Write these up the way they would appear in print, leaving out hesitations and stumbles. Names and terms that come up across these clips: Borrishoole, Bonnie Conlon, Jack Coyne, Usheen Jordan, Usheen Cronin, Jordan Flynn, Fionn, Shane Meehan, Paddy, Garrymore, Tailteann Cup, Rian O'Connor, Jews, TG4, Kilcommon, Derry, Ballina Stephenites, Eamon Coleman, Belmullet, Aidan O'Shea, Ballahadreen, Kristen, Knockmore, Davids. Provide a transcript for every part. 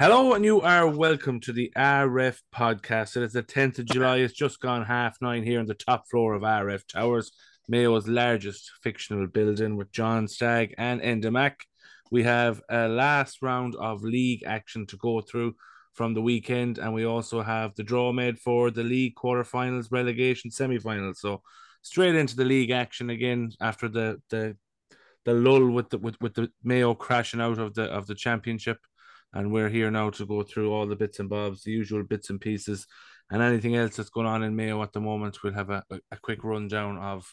Hello and you are welcome to the RF podcast. It is the 10th of July. It's just gone 9:30 here on the top floor of RF Towers, Mayo's largest fictional building, with John Stagg and Enda Mac. We have a last round of league action to go through from the weekend, and we also have the draw made for the league quarterfinals, relegation, semi-finals. So straight into the league action again after the lull with the Mayo crashing out of the championship. And we're here now to go through all the bits and bobs, the usual bits and pieces, and anything else that's going on in Mayo at the moment. We'll have a quick rundown of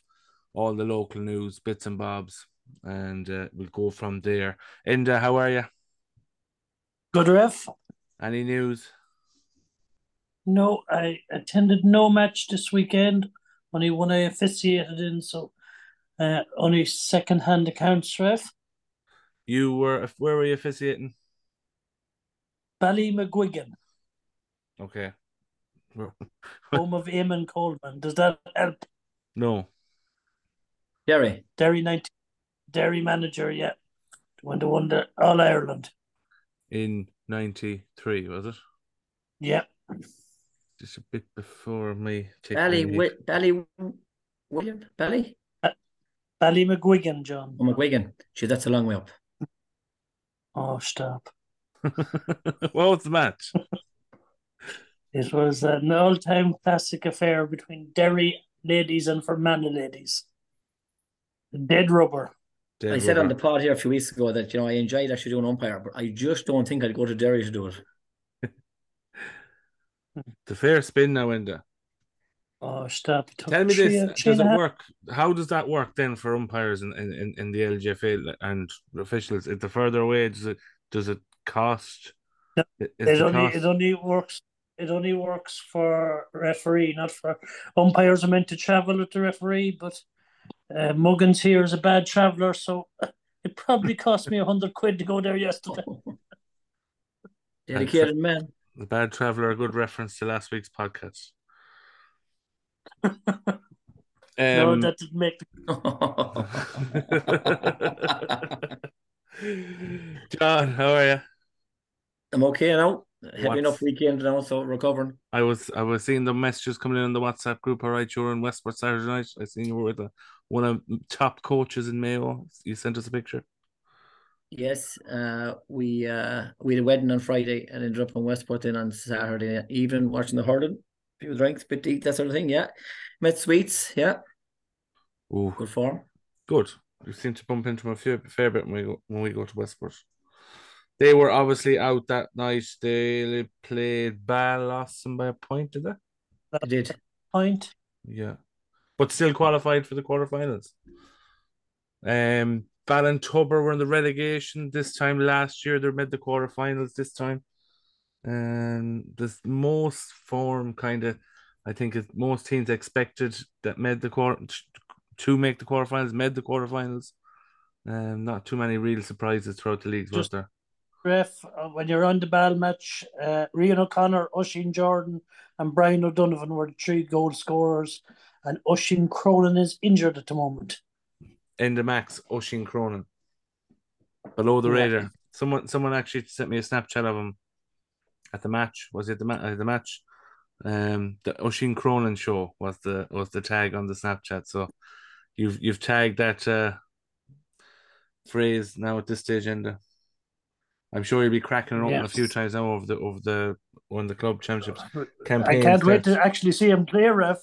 all the local news, bits and bobs, and we'll go from there. Enda, how are you? Good, Ref. Any news? No, I attended no match this weekend, only one I officiated in, so only second-hand accounts, Ref. Where were you officiating? Ballymcguigan. Okay. Home of Eamon Coleman. Does that help? No. Derry. Derry manager, yeah. When they won the All Ireland. In 93, was it? Yeah. Just a bit before me. Ballymcguigan, John. Oh, McGuigan. Gee, that's a long way up. Oh, stop. What was the match? It was an all-time classic affair between Derry ladies and Fermanagh ladies. Dead rubber. I said on the pod here a few weeks ago that, you know, I enjoyed actually doing umpire, but I just don't think I'd go to Derry to do it. The fair spin now, Enda. Oh, stop. Tell me this. Does it work? How does that work then for umpires in the LGFA and officials? The further away, does it cost? No, it only works for referee, not for umpires. Are meant to travel with the referee, but Muggins here is a bad traveller, so it probably cost me 100 quid to go there yesterday. Dedicated man. The bad traveller, a good reference to last week's podcast. No, that didn't make me. John, how are you? I'm okay now. Heavy enough weekend now, so recovering. I was seeing the messages coming in the WhatsApp group. All right, you were in Westport Saturday night. I seen you were with one of the top coaches in Mayo. You sent us a picture. Yes, we had a wedding on Friday and ended up in Westport then on Saturday evening, watching the hurling, a few drinks, bit to eat, that sort of thing. Yeah, met sweets. Yeah, ooh, good form. Good. We seem to bump into them a fair bit when we go to Westport. They were obviously out that night. They played Ballinrobe by a point, did they? They did. Point. Yeah. But still qualified for the quarterfinals. Ballintubber were in the relegation this time last year. They made the quarterfinals this time. This most form kind of, I think most teams expected that made the quarterfinals. Not too many real surprises throughout the leagues, was there? Ref, when you're on the ball match, Rian O'Connor, Usheen Jordan and Brian O'Donovan were the three goal scorers, and Usheen Cronin is injured at the moment. Enda Max, Usheen Cronin. Below the radar. Someone actually sent me a Snapchat of him at the match. Was it the match? The Usheen Cronin show was the tag on the Snapchat. So you've tagged that phrase now at this stage, Enda. I'm sure you'll be cracking it open a few times now over the when the club championships campaign. I can't wait to actually see him play, Ref.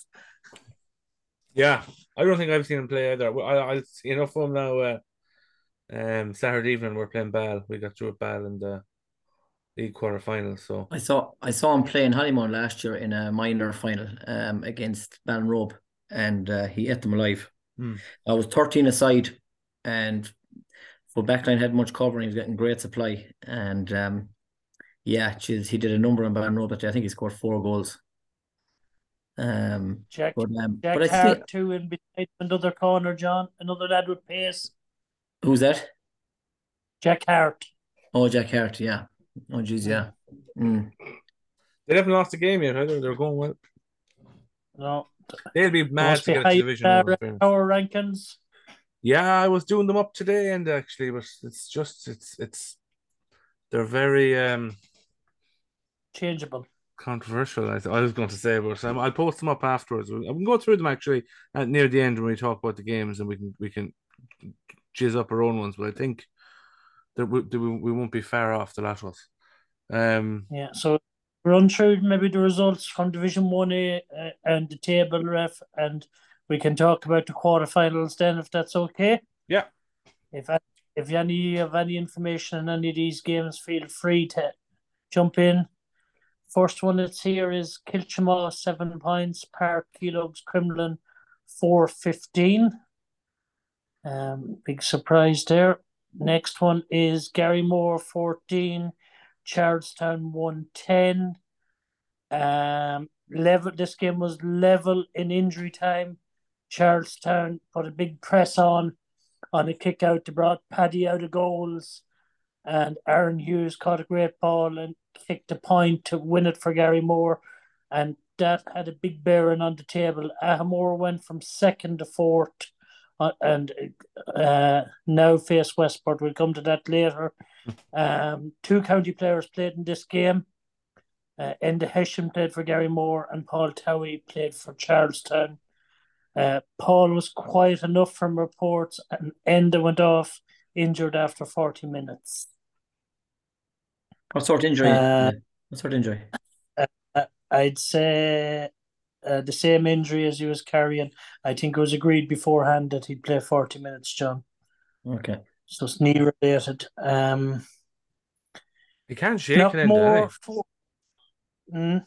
Yeah, I don't think I've seen him play either. I'll see enough of him now. Saturday evening we're playing Ball. We got through at Ball in the league quarterfinals. So I saw him play in Hollymount last year in a minor final against Ballinrobe, and he ate them alive. I was 13 aside, and. But backline had much cover, and he was getting great supply. And he did a number on Ballinrobe. I think he scored 4 goals. Jack Hart, too, in beside another corner, John. Another lad with pace. Who's that? Jack Hart. Oh, Jack Hart, yeah. Oh, jeez, yeah. Mm. They haven't lost the game yet, either. They're going well. No. They'll be mad to get a division. Our rankings. Yeah, I was doing them up today, and actually, but it's just they're very changeable. Controversial, I was going to say, but I'll post them up afterwards. We can go through them actually at near the end when we talk about the games, and we can jizz up our own ones. But I think that we won't be far off the laterals. Yeah. So run through maybe the results from Division 1A and the table, ref, and we can talk about the quarterfinals then, if that's okay. Yeah. If you have any information on any of these games, feel free to jump in. First one that's here is Kilchamaw, 7 points, Parke Keelogues Crimlin, 4-15. Big surprise there. Next one is Garrymore, 14, Charlestown, 1-10. Level. This game was level in injury time. Charlestown put a big press on a kick out to brought Paddy out of goals. And Aaron Hughes caught a great ball and kicked a point to win it for Garrymore. And that had a big bearing on the table. Ahamore went from second to fourth and now face Westport. We'll come to that later. Two county players played in this game. Enda Hesham played for Garrymore and Paul Towie played for Charlestown. Paul was quiet enough from reports, and Enda went off injured after 40 minutes. What sort of injury? I'd say the same injury as he was carrying. I think it was agreed beforehand that he'd play 40 minutes, John. Okay. So it's knee related. He can't shake it in there.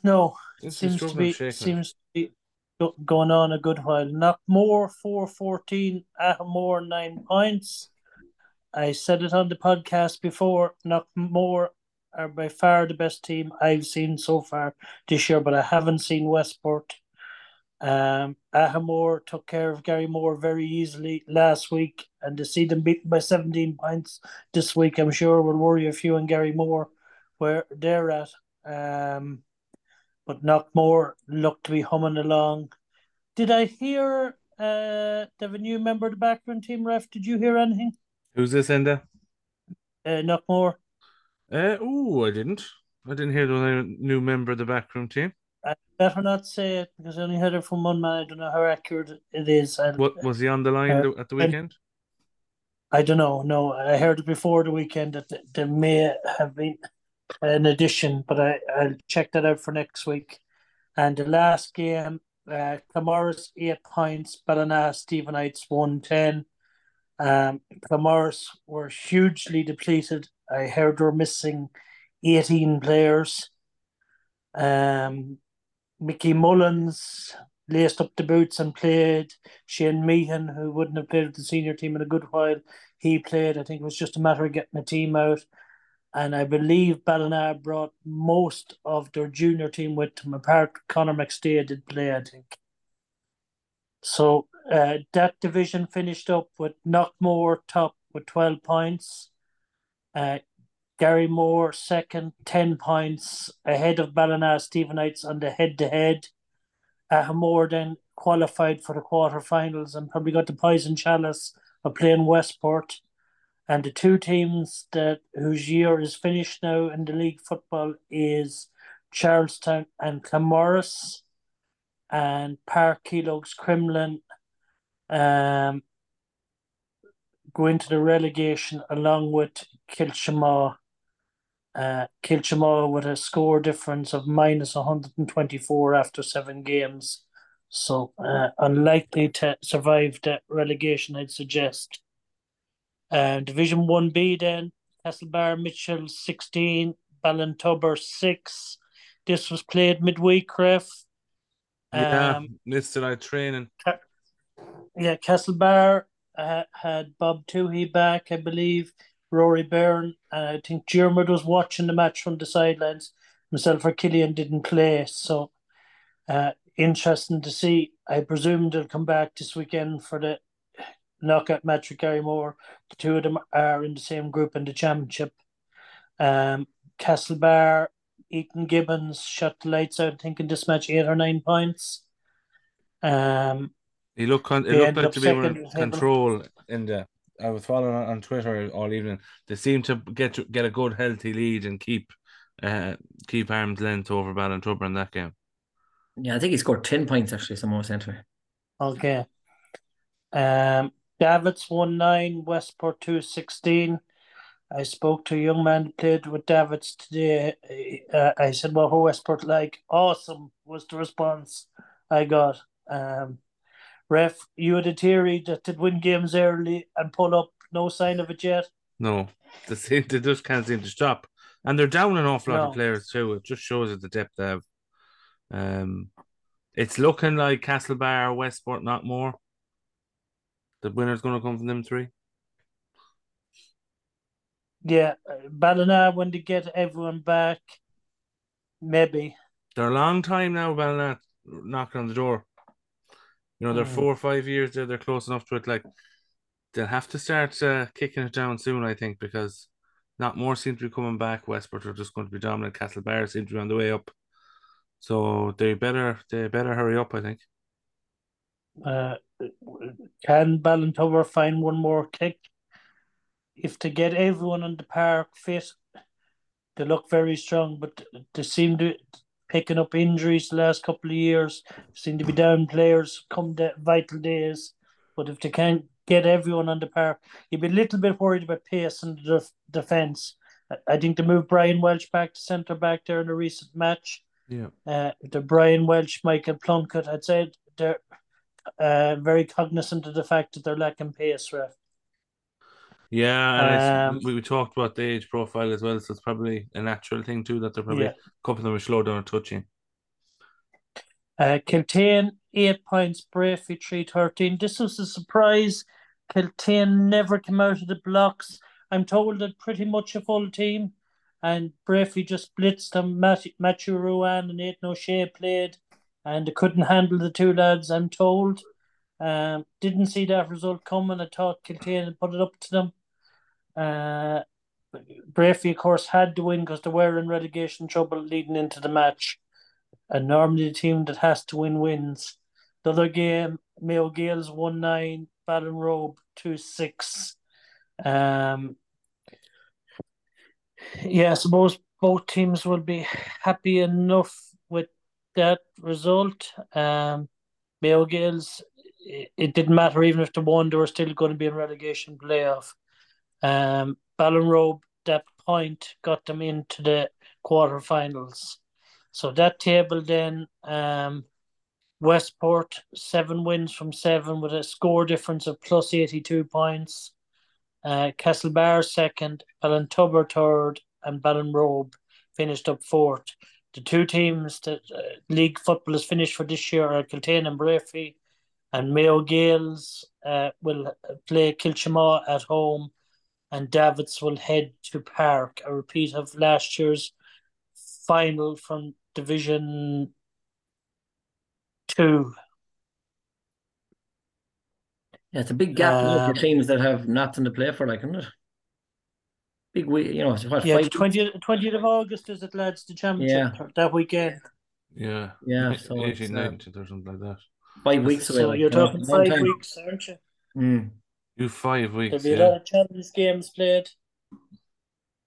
No. Seems to be going on a good while. Knockmore, 4-14. Ahamore, 9 points. I said it on the podcast before, Knockmore are by far the best team I've seen so far this year, but I haven't seen Westport. Ahamore took care of Garrymore very easily last week, and to see them beaten by 17 points this week, I'm sure will worry a few in Garrymore where they're at. But Knockmore looked to be humming along. Did I hear they have a new member of the backroom team, ref? Did you hear anything? Who's this, Enda? Knockmore. I didn't hear the new member of the backroom team. I better not say it because I only heard it from one man. I don't know how accurate it is. What was he on the line at the weekend? I don't know. No, I heard it before the weekend that there may have been an addition, but I'll check that out for next week. And the last game, Claremorris 8 points, Ballina Stephenites 1-10. Claremorris were hugely depleted. I heard they were missing 18 players. Mickey Mullins laced up the boots and played. Shane Meehan, who wouldn't have played with the senior team in a good while, he played. I think it was just a matter of getting the team out. And I believe Ballina brought most of their junior team with them, apart Conor McStay did play, I think. So that division finished up with Knockmore top with 12 points. Garrymore second, 10 points ahead of Ballina Stephenites on the head-to-head. Ahamore then qualified for the quarterfinals and probably got the poison chalice of playing Westport. And the two teams whose year is finished now in the league football is Charlestown and Claremorris. And Parke Keelogues Crimlin go into the relegation along with Kilchamaw. Kilchamaw with a score difference of minus 124 after 7 games. So unlikely to survive that relegation, I'd suggest. Division 1B then, Castlebar Mitchell 16, Ballintubber 6. This was played midweek, ref. Yeah, missed it out training. Yeah, Castlebar had Bob Toohey back, I believe, Rory Byrne, and I think Dermot was watching the match from the sidelines. Myself or Killian didn't play, so interesting to see. I presume they'll come back this weekend for the knockout match with Garrymore. The two of them are in the same group in the championship. Castlebar, Ethan Gibbons shut the lights out, I think, in this match, 8 or 9 points. He looked like to be in control in there. I was following on Twitter all evening. They seemed to get a good, healthy lead and keep keep arm's length over Ballintubber in that game. Yeah, I think he scored 10 points actually, somewhere centre. Okay. Davids 1-9, Westport 2-16. I spoke to a young man who played with Davids today. I said, well, who Westport like? Awesome was the response I got. Ref, you had a theory that they'd win games early and pull up. No sign of it yet. No, they just can't seem to stop. And they're down an awful lot of players too. It just shows at the depth they have. It's looking like Castlebar, Westport, Knockmore. The winner's going to come from them three. Yeah, Ballina, when they get everyone back, maybe. They're a long time now, Ballina, knocking on the door. You know, they're 4 or 5 years there. They're close enough to it. Like, they'll have to start kicking it down soon, I think, because Knockmore seem to be coming back. Westport are just going to be dominant. Castlebar seem to be on the way up. So they better hurry up, I think. Can Ballintubber find one more kick? If they get everyone on the park fit, they look very strong, but they seem to picking up injuries the last couple of years, seem to be down players come the vital days. But if they can't get everyone on the park, you'd be a little bit worried about pace and the defence. I think they moved Brian Welsh back to centre back there in a recent match. Yeah. The Brian Welsh, Michael Plunkett, I'd say they're very cognizant of the fact that they're lacking pace, Ref. Yeah, and we talked about the age profile as well, so it's probably a natural thing too that they're probably a couple of them are slow down and touching. Kiltain 8 points, Brafie 3-13. This was a surprise. Kiltain never came out of the blocks. I'm told that pretty much a full team, and Brafie just blitzed them. Matthew Ruan and Aidan O'Shea played, and they couldn't handle the two lads, I'm told. Didn't see that result coming. I thought Kiltain had put it up to them. Brafie, of course, had to win because they were in relegation trouble leading into the match. And normally the team that has to win wins. The other game, Mayo Gales 1-9, Ballinrobe 2-6. Yeah, I suppose both teams will be happy enough with that result. Mayo Gales, it didn't matter even if they won, they were still going to be in relegation playoff. Ballinrobe, that point got them into the quarterfinals. So that table then, Westport 7 wins from 7 with a score difference of plus 82 points. Castlebar second, Ballintubber third, and Ballinrobe finished up fourth. The two teams that league football has finished for this year are Kiltain and Brafie. And Mayo Gales will play Kilchamaw at home, and Davids will head to Parke. A repeat of last year's final from Division 2. Yeah, it's a big gap for teams that have nothing to play for, like, isn't it? Big week, you know. What, yeah, 20th of August is it, lads? The championship that weekend. Yeah, yeah, so 18th, 19th or something like that. 5 weeks away. So you're talking 5 weeks, aren't you? You 5 weeks. There'll be a lot of Champions games played.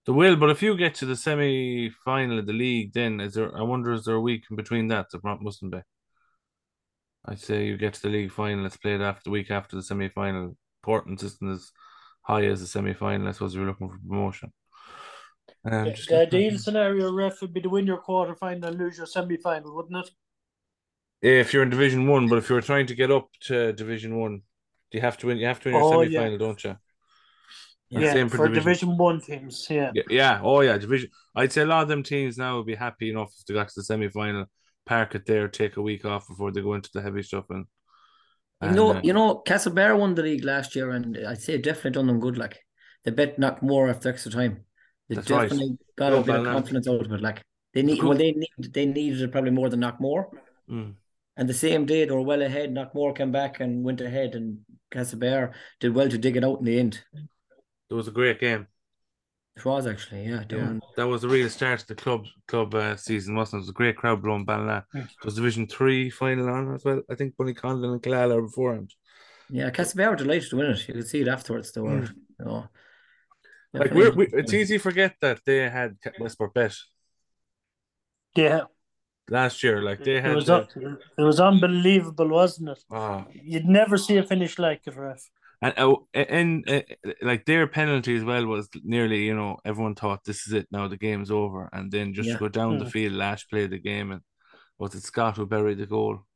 There will, but if you get to the semi-final of the league, then I wonder, is there a week in between that? If not, mustn't be. I'd say you get to the league final. It's played after the week after the semi-final. Importance isn't as high as the semi-final. I suppose you're looking for promotion. The ideal scenario, Ref, would be to win your quarter-final and lose your semi-final, wouldn't it? If you're in Division 1, but if you're trying to get up to Division 1, you have to win your semi-final, don't you? And yeah, for Division 1 teams, Division. I'd say a lot of them teams now would be happy enough if they got to the semi-final, Parke it there, take a week off before they go into the heavy stuff. And you know, Castlebar won the league last year, and I'd say definitely done them good. Like, they bet Knockmore after extra time. They definitely got a bit of confidence out of it. Like, they needed it probably more than Knockmore. And the same day they were well ahead. Knockmore came back and went ahead, and Castlebar did well to dig it out in the end. It was a great game. It was actually, that was the real start of the club season, wasn't it? It was a great crowd blowing Ballina. It was Division 3 final on as well. I think Bunny Conlon and Killala beforehand. Yeah, Castlebar were delighted to win it. You could see it afterwards. They were, you know, like, it's easy to forget that they had Westport bet Yeah. Last year, like they had. It was unbelievable, wasn't it? You'd never see a finish like it, ref. And like their penalty as well was nearly, you know, everyone thought this is it now, the game's over, and then just go down the field. Lash played the game, and was it Scott who buried the goal?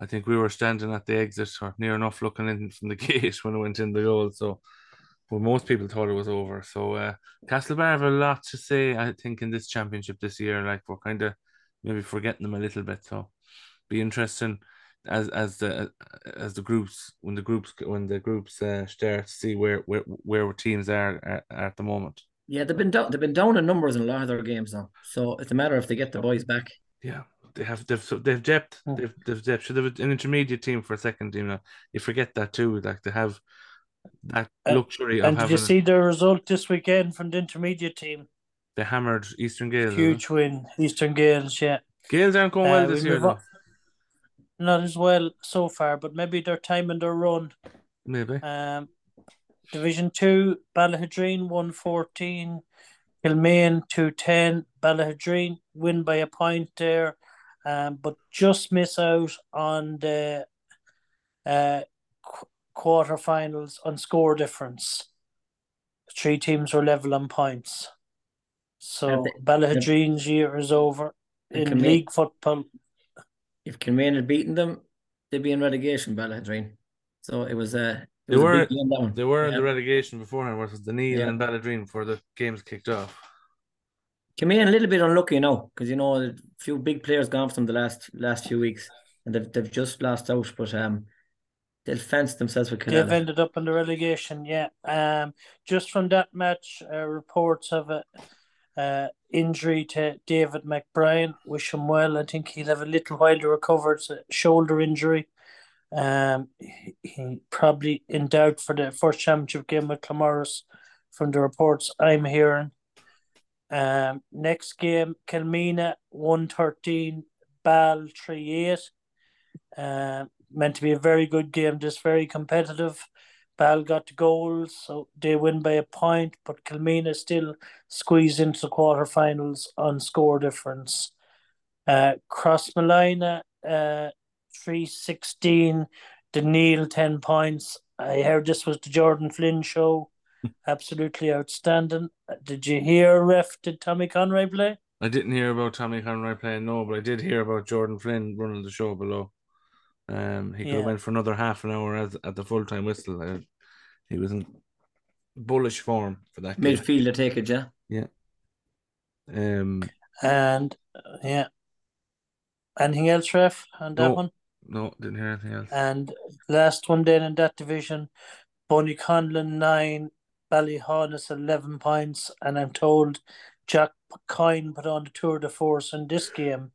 I think we were standing at the exit or near enough looking in from the gate when it went in the goal. So, but most people thought it was over. So, Castlebar have a lot to say, I think, in this championship this year. Like we're kind of maybe forgetting them a little bit. So, be interesting as the groups start to see where teams are at the moment. Yeah, they've been down in numbers in a lot of their games now. So it's a matter if they get the boys back. Yeah. They've depth. They've depth. So they've an intermediate team for a second team now. You forget that too. Like they have that luxury of having. Did you see the result this weekend from the intermediate team? They hammered Eastern Gales. Huge win, Eastern Gales. Yeah. Gales aren't going well this year, though. Not as well so far, but maybe their time and their run. Maybe. Division 2, Ballahadreen 114, Kilmaine 210. Ballahadreen win by a point there. But just miss out on the quarterfinals on score difference. 3 teams were level on points. So Ballahadreen's year is over in league football. If Kilmaine had beaten them, they'd be in relegation, Ballahadreen. So it was they were in the relegation beforehand, versus Dunedin and Ballahadreen before the games kicked off. Kilmaine a little bit unlucky now, because you know a few big players gone from the last few weeks, and they've just lost out, but they'll fence themselves with Kilmaine. They've ended up in the relegation, yeah. Just from that match, reports of a injury to David McBrien. Wish him well. I think he'll have a little while to recover. It's a shoulder injury. He probably in doubt for the first championship game with Claremorris, from the reports I'm hearing. Next game, Kilmina 113, Ball 3-8. Meant to be a very good game, just very competitive. Ball got the goals, so they win by a point, but Kilmina still squeezed into the quarterfinals on score difference. Cross Malina 3-16, Dunedin 10 points. I heard this was the Jordan Flynn show. Absolutely outstanding. Did you hear, ref, did Tommy Conroy play? I didn't hear about Tommy Conroy playing, no, but I did hear about Jordan Flynn running the show below. He could have went for another half an hour at the full-time whistle. He was in bullish form for that game. Midfielder, take it, yeah? Yeah. Anything else, ref, on that one? No, didn't hear anything else. And last one then in that division, Bonnie Conlon 9, Ballyhaunis 11 points, and I'm told Jack Coyne put on the tour de force in this game.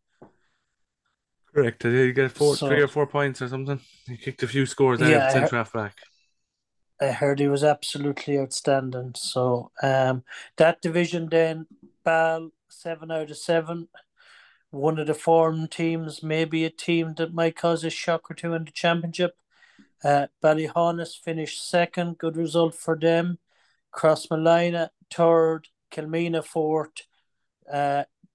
Correct. Did he get 3 or 4 points or something? He kicked a few scores out of centre half back. I heard he was absolutely outstanding. So that division then, Ball 7 out of 7, one of the form teams, maybe a team that might cause a shock or two in the championship. Ballyhaunis finished second, good result for them. Cross Malina 3rd, Kilmina 4th.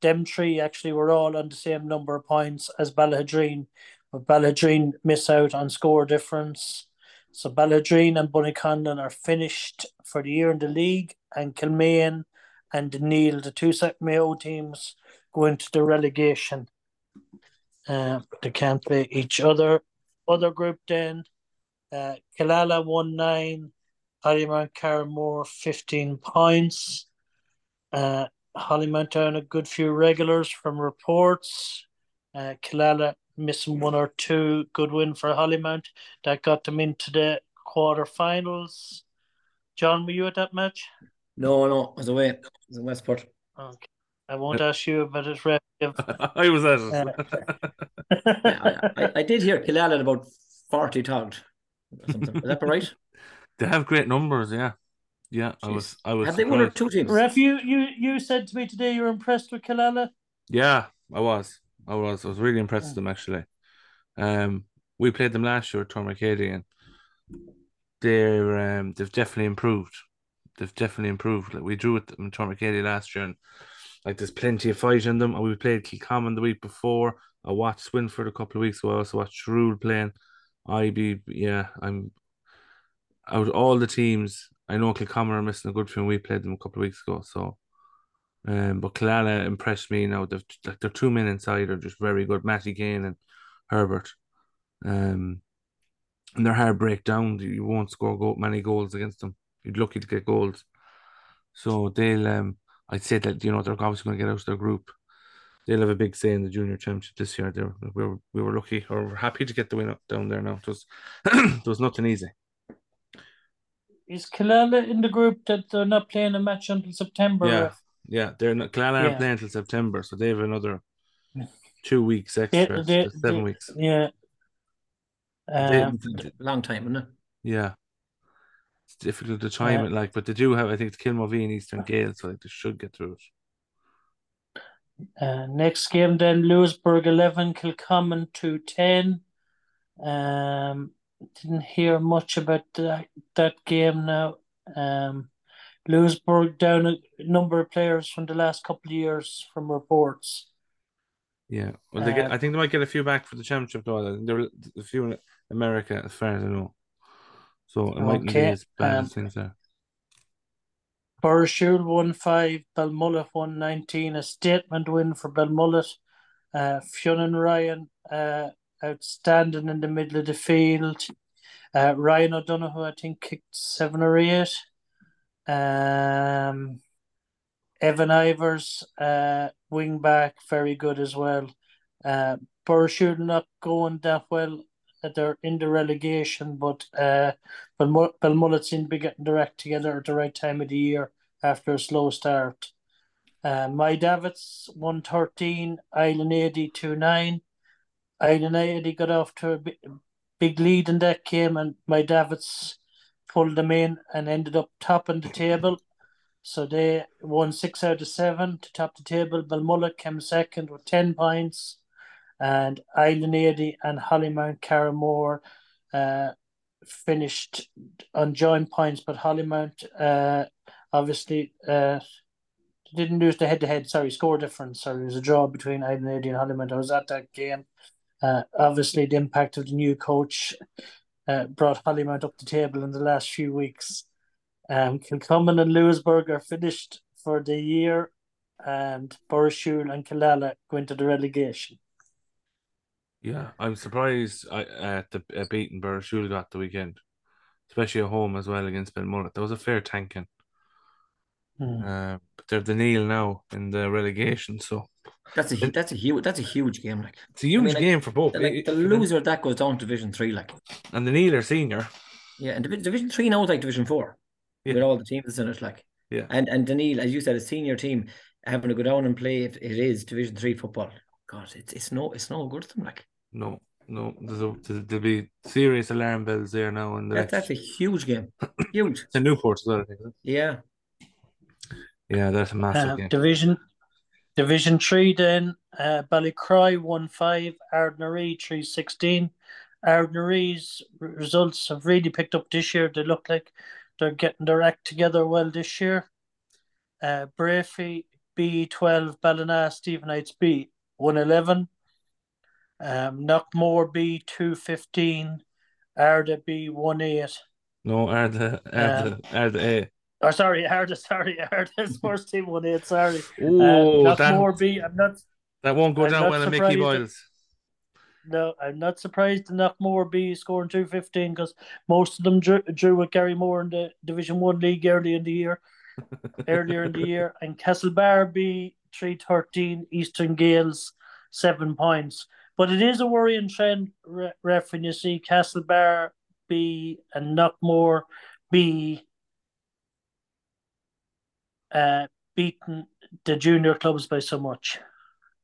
Them 3 actually were all on the same number of points as Ballahadreen, but Ballahadreen miss out on score difference. So Ballahadreen and Bonnyconlon are finished for the year in the league, and Kilmaine and Dunedin, the 2 Mayo teams, go into the relegation. They can't play each other. Other group then, Killala 1-9, Hollymount Caramore 15 points. Hollymount down a good few regulars from reports. Killala missing 1 or 2. Good win for Hollymount. That got them into the quarterfinals. John, were you at that match? No, I was away. I was in Westport. Okay. I won't ask you about it, Ref. I was at it. I did hear Killala at about 40 tagged or something. Is that right? They have great numbers, yeah. Yeah, jeez. I was. Have they won 2 teams? Ref, you said to me today you were impressed with Killala. Yeah, I was. I was really impressed with them actually. We played them last year at Tormacady, and they've definitely improved. Like, we drew with them in Tormacady last year, and Like, there's plenty of fight in them. And we played Kilcommon the week before. I watched Swinford a couple of weeks ago. I also watched Rule playing. I'm out of all the teams. I know Kilcommon are missing a good few. We played them a couple of weeks ago. So, but Killala impressed me. Now they're 2 men inside are just very good. Matty Gain and Herbert. And they're hard break down. You won't score many goals against them. You're lucky to get goals. So they'll, I'd say that, you know, they're obviously going to get out of their group. They'll have a big say in the junior championship this year. We were lucky, or we're happy to get the win up down there now. It was nothing easy. Is Killala in the group that they're not playing a match until September? Yeah, they're not. Killala are playing until September, so they have another 2 weeks extra. 7 weeks. Yeah. Long time, isn't it? Yeah. It's difficult to time it, like, but they do have, I think, it's Kilmaine and Eastern Gales, so like, they should get through it. Next game then, Lewisburg 11, Kilcommon 2-10. Didn't hear much about that game now. Lewisburg down a number of players from the last couple of years from reports. Yeah, well, they I think they might get a few back for the championship though. I think there were a few in America, as far as I know. So it might be as bad as things there. Borrishoole 1-5, Belmullet 1-19. A statement win for Belmullet. Fionn Ryan outstanding in the middle of the field. Ryan O'Donoghue, I think, kicked 7 or 8. Evan Ivers, wing back, very good as well. Borrishoole not going that well. They're in the relegation, but Belmullet seem to be getting their act together at the right time of the year after a slow start. My Davids 1-13, Island 80-2-9. Island 80 got off to a big lead in that game, and my Davids pulled them in and ended up topping the table. So they won 6 out of 7 to top the table. Belmullet came second with 10 points. And Island 80 and Hollymount Caramore finished on joint points, but Hollymount obviously didn't lose the head-to-head. Sorry, score difference. Sorry, it was a draw between Island 80 and Hollymount. I was at that game. Obviously, the impact of the new coach brought Hollymount up the table in the last few weeks. Kilcommon and Lewisburg are finished for the year, and Borrishoole and Killala go into the relegation. Yeah, I'm surprised at the beating Borrishoole got the weekend, especially at home as well against Belmullet. That was a fair tanking. But they're the nil now in the relegation, so that's a huge game. Like, it's a huge game for both. Like, the loser that goes down to Division 3, like, and the nil are senior. Yeah, and Division 3 now is like Division 4 with all the teams in it, like. Yeah, and the nil, as you said, a senior team having to go down and play it is Division 3 football. God, it's no good to them, like. No, there'll be serious alarm bells there now. And that's a huge game. Huge. It's a Newport as well, I think. Yeah, that's a massive game. Division 3 then, Ballycroy 1-5, Ardnaree 3-16. Ardnaree's results have really picked up this year. They look like they're getting their act together well this year. Brafie B12, Ballina Stephenites B 1-11, Knockmore B 2-15, Arda B 1-8. No, Arda A. Oh, sorry, Arda's first team 1-8. Sorry, Knockmore B. I'm not. That won't go down well in Mickey Boyles. No, I'm not surprised the Knockmore B scoring 2-15 because most of them drew with Garrymore in the Division 1 league earlier in the year, and Castlebar B 3-13, Eastern Gales 7 points. But it is a worrying trend, ref, when you see Castlebar B and Knockmore B beating the junior clubs by so much.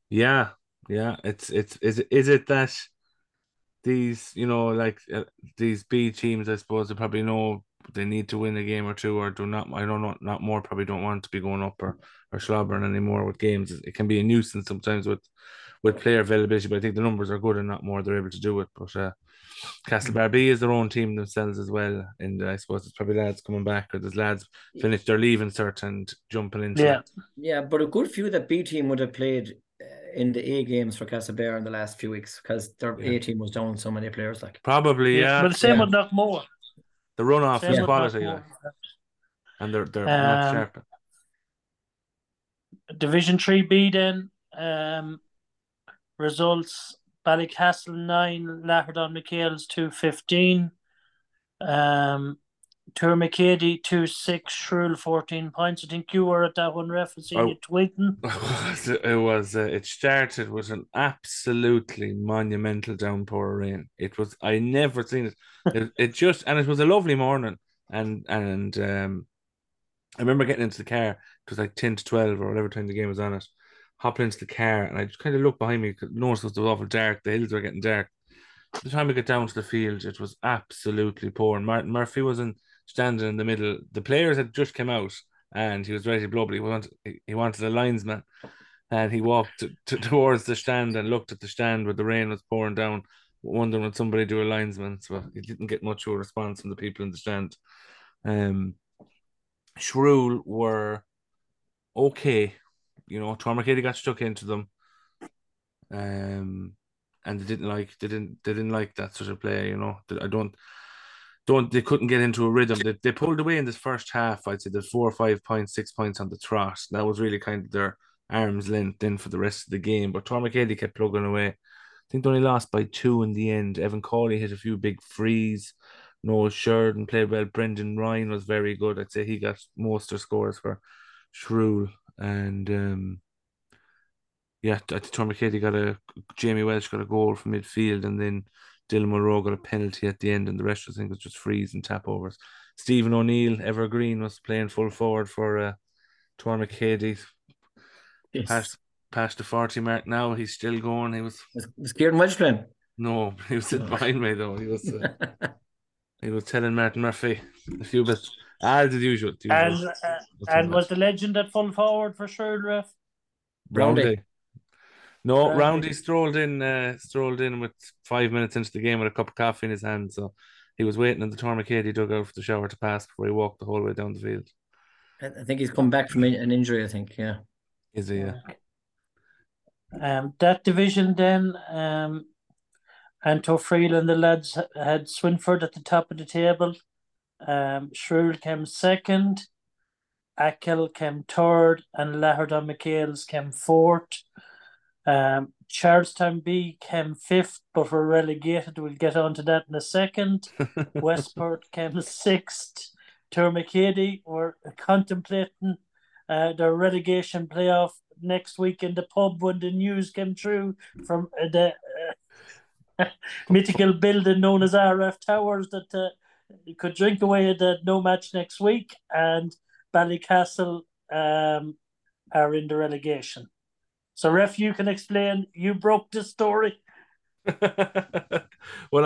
Yeah, is it that these, you know, like, these B teams, I suppose, they probably know they need to win a game or two, or do not. I don't know. Knockmore probably don't want to be going up or slobbering anymore with games. It can be a nuisance sometimes with with player availability, but I think the numbers are good and not more they're able to do it. But Castlebar B is their own team themselves as well, and I suppose it's probably lads coming back, or there's lads finished their leaving cert and jumping into it. Yeah, but a good few that B team would have played in the A games for Castlebar in the last few weeks, because their A team was down so many players. Like probably, yeah. But the same with Knockmore. The runoff is quality, like. And they're not sharp. Division 3B then, results: Ballycastle 9, Lahardon McHale's 2-15, Tourmackady 2-6, Shrule 14 points. I think you were at that one, ref, and seeing you tweeting. It started with an absolutely monumental downpour of rain. It was, I never seen it. And it was a lovely morning. And I remember getting into the car. It was like 10 to 12 or whatever time the game was on it. Hopping into the car, and I just kind of looked behind me, noticed it was awful dark. The hills were getting dark. By the time we got down to the field, it was absolutely pouring. Martin Murphy wasn't standing in the middle. The players had just come out, and he was ready to blow, but he wanted a linesman. And he walked towards the stand and looked at the stand where the rain was pouring down, wondering would somebody do a linesman. So he didn't get much of a response from the people in the stand. Shrule were okay, you know. Tormackady got stuck into them, and they didn't like that sort of play, you know. They couldn't get into a rhythm. They pulled away in this first half. I'd say the 4 or 5 points, 6 points on the trot. That was really kind of their arms length in for the rest of the game. But Tormackady kept plugging away. I think they only lost by 2 in the end. Evan Cawley hit a few big frees. Noel Sheridan played well. Brendan Ryan was very good. I'd say he got most of their scores for Shrule. And Tormackady got Jamie Welsh got a goal from midfield, and then Dylan Mulroe got a penalty at the end, and the rest of the thing was just frees and tap overs. Stephen O'Neill, Evergreen, was playing full forward for Tormackady. Yes. Past the 40 mark now. He's still going. He was Kieran Welsh playing? No, he was sitting behind me though. He was. He was telling Martin Murphy a few bits, as usual. Was the legend at full forward for sure, ref? Roundy. No, Roundy strolled in with 5 minutes into the game with a cup of coffee in his hand. So he was waiting in the Tormackady dugout for the shower to pass before he walked the whole way down the field. I think he's come back from an injury, I think, yeah. Is he, yeah. That division then... Anto Freeland and the lads had Swinford at the top of the table. Shrule came second. Achill came third. And Lahardon McHale's came fourth. Charlestown B came fifth, but were relegated. We'll get on to that in a second. Westport came sixth. Tourmackady were contemplating their relegation playoff next week in the pub when the news came through from the... mythical building known as RF Towers that you could drink away at no match next week, and Ballycastle are in the relegation. So, Ref, you can explain. You broke the story. Well,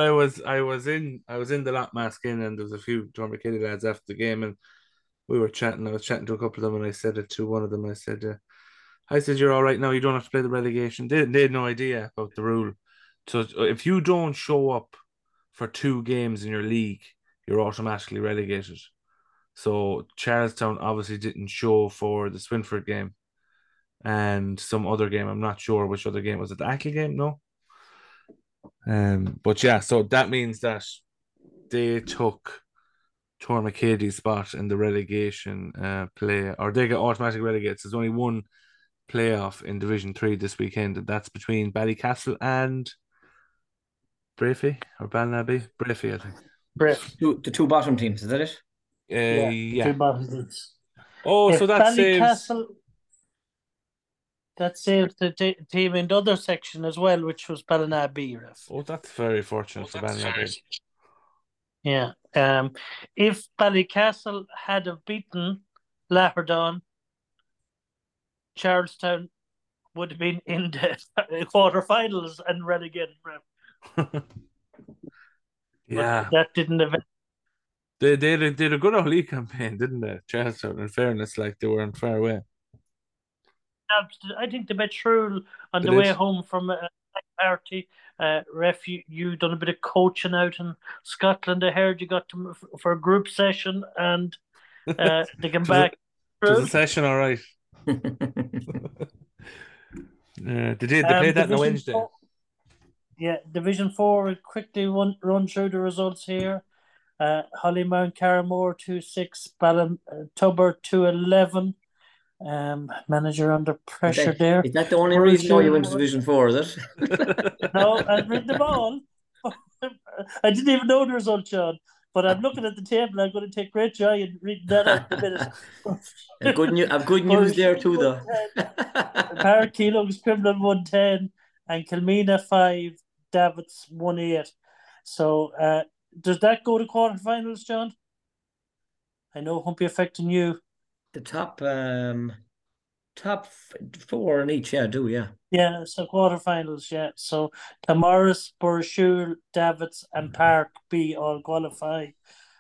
I was in the Lot Mask Inn, and there was a few Tormackady lads after the game, and we were chatting. I was chatting to a couple of them, and I said it to one of them. I said, "You're all right now. You don't have to play the relegation." They had no idea about the rule. So if you don't show up for 2 games in your league, you're automatically relegated. So Charlestown obviously didn't show for the Swinford game and some other game. I'm not sure which other game. Was it the Ackle game? No. But yeah, so that means that they took Tormackady's spot in the relegation play, or they get automatic relegates. There's only one playoff in Division 3 this weekend, and that's between Ballycastle and... Brafie or Ballinrobe? Brafie, I think. The two bottom teams, is that it? Yeah. The two bottom teams. Oh, if so that Ballycastle saves... That saves the team in the other section as well, which was Ballinrobe. Oh, that's very fortunate for Ballinrobe. Yeah. If Ballycastle had have beaten Lahardon, Charlestown would have been in the quarterfinals and relegated. Yeah, that didn't have. They did a good old league campaign, didn't they? Charlestown, in fairness, like they weren't far away. I think the Bethrule on the way home from a party, Ref, you done a bit of coaching out in Scotland. I heard you got to for a group session, and they came back. It was a session, all right. They played that on a Wednesday. Yeah, Division 4, we'll quickly run through the results here. Hollymount Caramore 2-6, Ballintubber 2-11. Manager under pressure there. Is that the only reason why you went to Division 4, is it? No, I've read them all. I didn't even know the result, John. But I'm looking at the table. I'm going to take great joy in reading that out in a minute. I've good news there too, though. Parke Keelogues Crimlin 1-10 and Kilmina 5, Davids 1-8. So, does that go to quarterfinals, John? I know it won't be affecting you. The top four in each, yeah, so quarterfinals, yeah. So Claremorris, Borrishoole, Davids, and Parke B all qualify.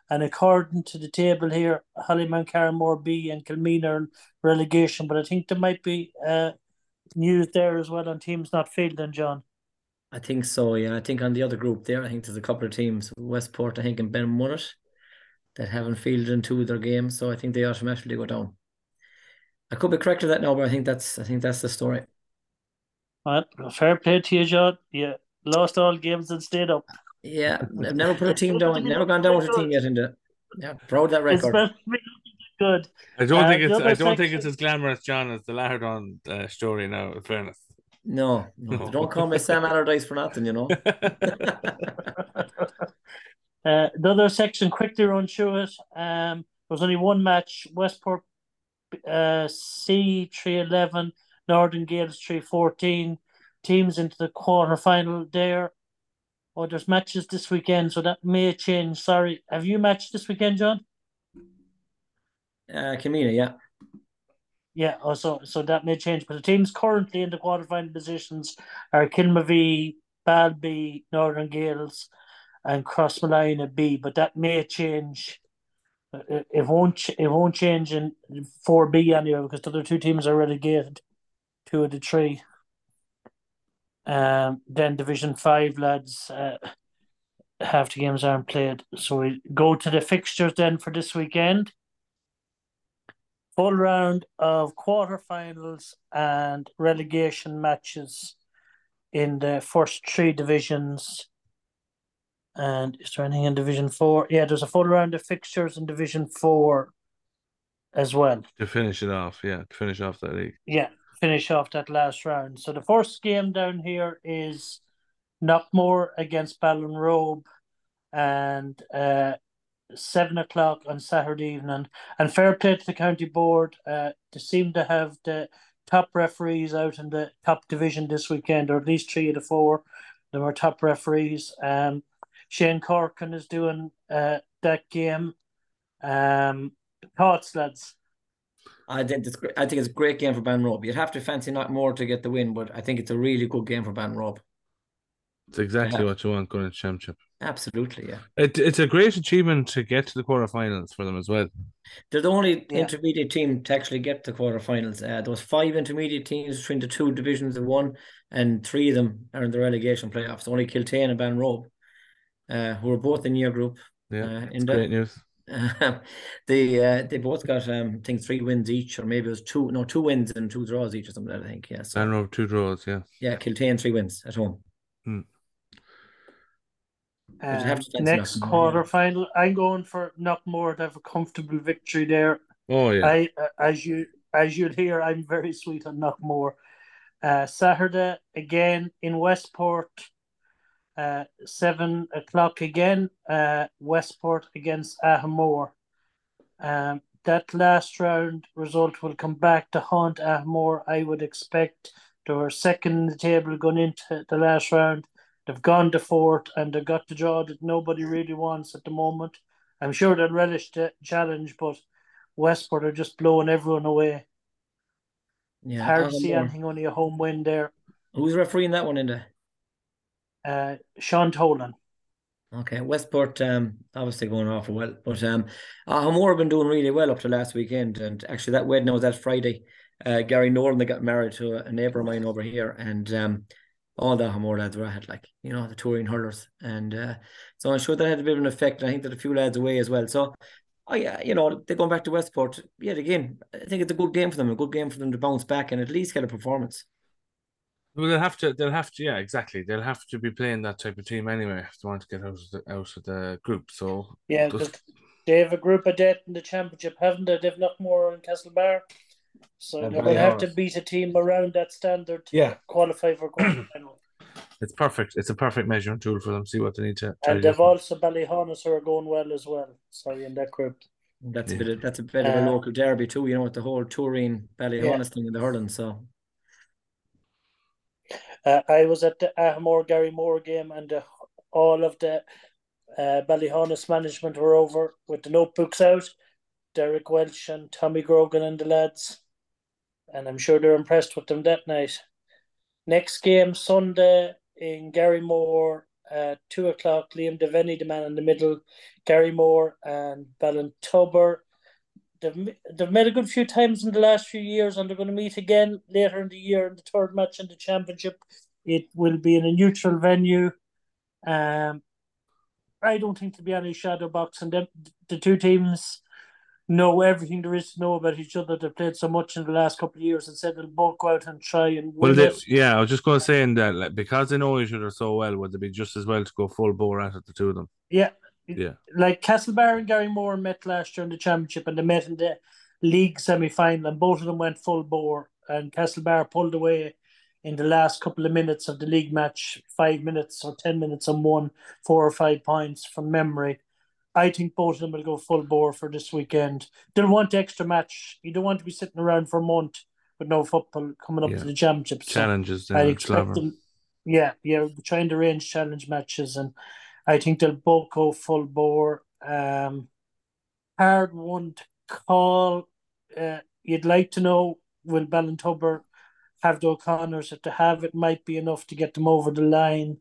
And according to the table here, Hollymount Caramore B and Kilmaine are in relegation, but I think there might be news there as well on teams not fielding, John. I think so, yeah. I think on the other group there, I think there's a couple of teams, Westport, I think, and Belmullet, that haven't fielded in two of their games, so I think they automatically go down. I could be correct on that now, but I think that's the story. Well, fair play to you, John. Yeah, lost all games and stayed up. Yeah, I've never put a team down. Never gone down with a team yet in the. Yeah, proud of that record. It's good. I don't think it's as glamorous, John, as the Lahardon story now. In fairness. No, don't call me Sam Allardyce for nothing, you know. Another section, quickly run through it. There was only one match. Westport C 3-11, Northern Gales 3-14. Teams into the quarterfinal there. Oh, there's matches this weekend, so that may change. Sorry, have you matched this weekend, John? Camina, yeah. Yeah, so that may change. But the teams currently in the quarterfinal positions are Kilmavie, Balby, Northern Gales, and Cross Malina B, but that may change. It won't change in 4B anyway because the other two teams are relegated, two of the three. Then Division 5 lads, half the games aren't played, so we go to the fixtures then for this weekend. Full round of quarterfinals and relegation matches in the first three divisions. And is there anything in Division 4? Yeah, there's a full round of fixtures in Division 4 as well. To finish it off, yeah. To finish off that league. Yeah, finish off that last round. So the first game down here is Knockmore against Ballinrobe, and 7 o'clock on Saturday evening. And fair play to the county board. They seem to have the top referees out in the top division this weekend, or at least 3 of the 4. They were top referees. Shane Corkin is doing that game. Thoughts, lads? I think it's a great game for Ballinrobe. You'd have to fancy Knockmore to get the win, but I think it's a really good game for Ballinrobe. It's exactly what you want going into the championship. Absolutely, yeah. It's a great achievement to get to the quarterfinals for them as well. They're the only intermediate team to actually get to the quarterfinals. There was 5 intermediate teams between the two divisions of 1, and 3 of them are in the relegation playoffs. Only Kiltain and Ballinrobe. Who were both in your group? Yeah, it's great news. They both got I think 3 wins each, or maybe it was 2 wins and 2 draws each, or something like that, I think. Yeah, so, I don't know, 2 draws. Yeah, Kiltain 3 wins at home. Next quarter final, I'm going for Knockmore to have a comfortable victory there. Oh yeah. I as you'd hear, I'm very sweet on Knockmore. Saturday again in Westport. 7 o'clock again, Westport against Ahamore. That last round result will come back to haunt Ahamore, I would expect. They were second in the table going into the last round. They've gone to fourth and they've got the draw that nobody really wants at the moment. I'm sure they'll relish the challenge, but Westport are just blowing everyone away. Yeah, hard to see anything, only a home win there. Who's refereeing that one in there? Sean Tolan. Okay, Westport obviously going awful well, but Ahamore have been doing really well up to last weekend, and actually that wedding was that Friday, Gary Nolan, they got married to a neighbour of mine over here, and all the Ahamore lads were at, like, you know, the touring hurlers, and so I'm sure that had a bit of an effect, and I think that a few lads away as well. So you know, they're going back to Westport yet again. I think it's a good game for them, to bounce back and at least get a performance. Well, they'll have to, yeah, exactly. They'll have to be playing that type of team anyway if they want to get out of the group. So yeah, because they have a group of death in the championship, haven't they? They've Knockmore and Castlebar, so they're going to have to beat a team around that standard to qualify for quarterfinal. It's perfect. It's a perfect measuring tool for them. See what they need to. And they've also Ballyhaunis, who are going well as well. Sorry, in that group. That's a bit of a local derby too. You know, with the whole touring Ballyhaunis thing in the hurling. So I was at the Ahamore Garrymore game, and all of the Ballyhaunis management were over with the notebooks out. Derek Welch and Tommy Grogan and the lads, and I'm sure they're impressed with them that night. Next game Sunday in Garrymore at 2 o'clock. Liam Devaney, the man in the middle, Garrymore and Ballintubber. They've met a good few times in the last few years, and they're going to meet again later in the year in the third match in the championship. It will be in a neutral venue. I don't think there'll be any shadow boxing. The two teams know everything there is to know about each other. They've played so much in the last couple of years, and said they'll both go out and try and win. Well, yeah, I was just going to say in that, like, because they know each other so well, would it be just as well to go full bore at it, the two of them? Yeah. Yeah. Like Castlebar and Garrymore met last year in the championship, and they met in the league semi-final, and both of them went full bore, and Castlebar pulled away in the last couple of minutes of the league match, 5 minutes or 10 minutes, and won 4 or 5 points from memory. I think both of them will go full bore for this weekend. They'll want the extra match. You don't want to be sitting around for a month with no football coming up to the championship. Challenges. So I expect them, we're trying to arrange challenge matches, and I think they'll both go full bore. Hard one to call. You'd like to know, will Ballintubber have the O'Connors? If they have, it might be enough to get them over the line.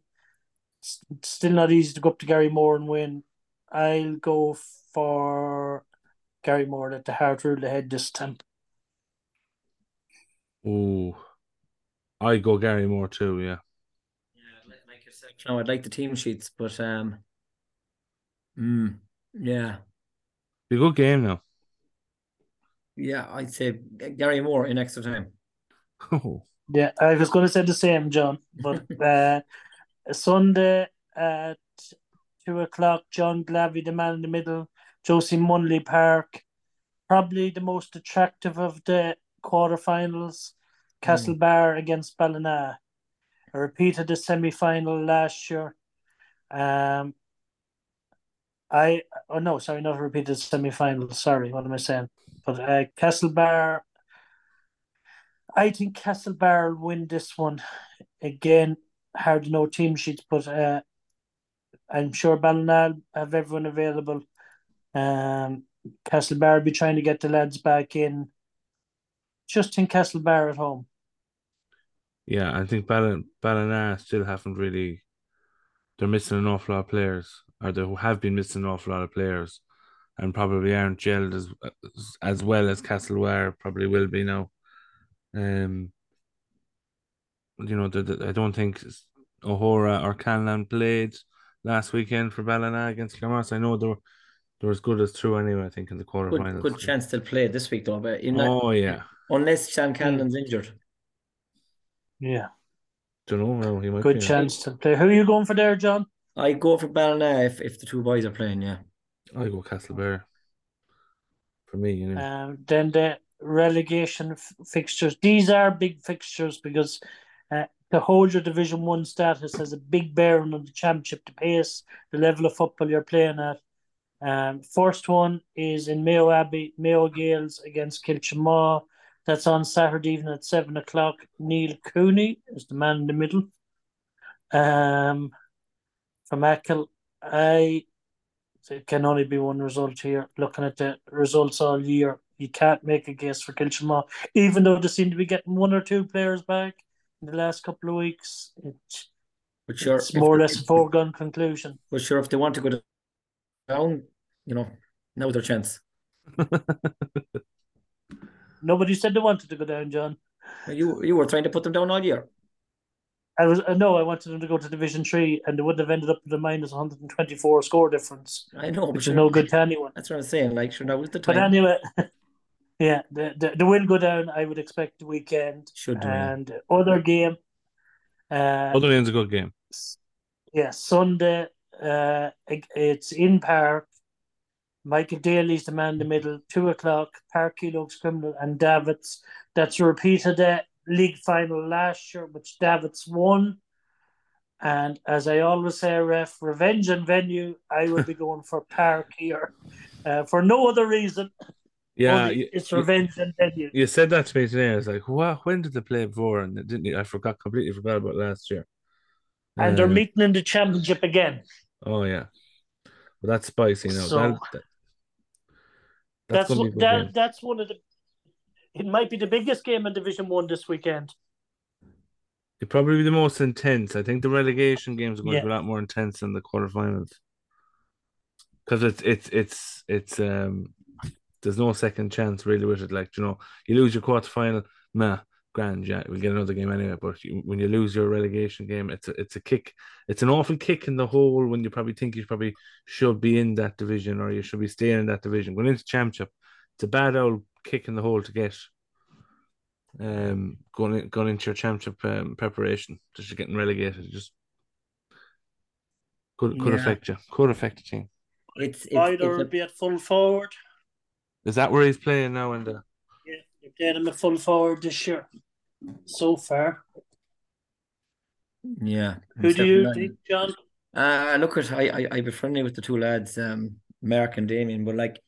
It's still not easy to go up to Garrymore and win. I'll go for Garrymore at the hard rule ahead this time. Oh, I go Garrymore too, yeah. Yeah, like yourself. No, I'd like the team sheets, but yeah. Be a good game now. Yeah, I'd say Garrymore in extra time. Oh. Yeah, I was going to say the same, John, but Sunday at 2 o'clock, John Glavy, the man in the middle, Josie Munley Park. Probably the most attractive of the quarterfinals, Castlebar against Ballina. I repeated the semi-final last year. Not repeated semi-final. Sorry, what am I saying? But Castlebar, I think Castlebar will win this one. Again, hard to know team sheets, but I'm sure Ballina have everyone available. Castlebar will be trying to get the lads back in. Just in Castlebar at home. Yeah, I think Ballina still haven't really... They're missing an awful lot of players. Or they have been missing an awful lot of players. And probably aren't gelled as well as Castlebar probably will be now. You know, I don't think O'Hora or Canlan played last weekend for Ballina against Claremorris. I know they were as good as through anyway, I think, in the quarterfinals. Good chance they'll play this week, though. But unless Sam Canlan's injured. Yeah. Don't know. He might good be chance to play. Who are you going for there, John? I go for Ballina if the two boys are playing, yeah. I go Castlebar. For me, you know. Then the relegation fixtures. These are big fixtures because... to hold your Division 1 status has a big bearing on the championship, the pace, the level of football you're playing at. First one is in Mayo Abbey, Mayo Gales against Kilchamaw. That's on Saturday evening at 7 o'clock. Neil Cooney is the man in the middle. From Ackle, it can only be one result here. Looking at the results all year, you can't make a guess for Kilchamaw, even though they seem to be getting one or two players back in the last couple of weeks. It's more or less a foregone conclusion. But sure, if they want to go down, you know, now's their chance. Nobody said they wanted to go down, John. You were trying to put them down all year. I was no, I wanted them to go to Division 3, and they wouldn't have ended up with a minus 124 score difference. I know, which is no good to anyone. That's what I'm saying. Like, sure, that was the time. But anyway, yeah, the will go down. I would expect the weekend. Should do. And other game. Other game's a good game. Yeah, Sunday. It's in Park. Michael Daly's the man in the middle. 2 o'clock. Parke Keelogues Crimlin and Davids. That's a repeat of the league final last year, which Davids won. And as I always say, ref, revenge and venue, I will be going for Park here for no other reason. Yeah, it's revenge and venue. You said that to me today. I was like, what? When did they play before? And I completely forgot about last year. And they're meeting in the championship again. Oh, yeah. Well, that's spicy now. So, that's one of the... It might be the biggest game in Division 1 this weekend. It'd probably be the most intense. I think the relegation games are going to be a lot more intense than the quarterfinals. Because it's there's no second chance really with it. Like, you know, you lose your quarterfinal, grand, yeah, we'll get another game anyway. But when you lose your relegation game, it's a kick. It's an awful kick in the hole when you probably think you probably should be in that division or you should be staying in that division. Going into championship, it's a bad old kick in the hole to get going into your championship preparation. Just you're getting relegated. Just could affect you. Could affect the team. It's be at full forward. Is that where he's playing now? And yeah, you're playing him at full forward this year so far. Yeah. Who do you think, John? Look, I be friendly with the two lads, Mark and Damien, but like,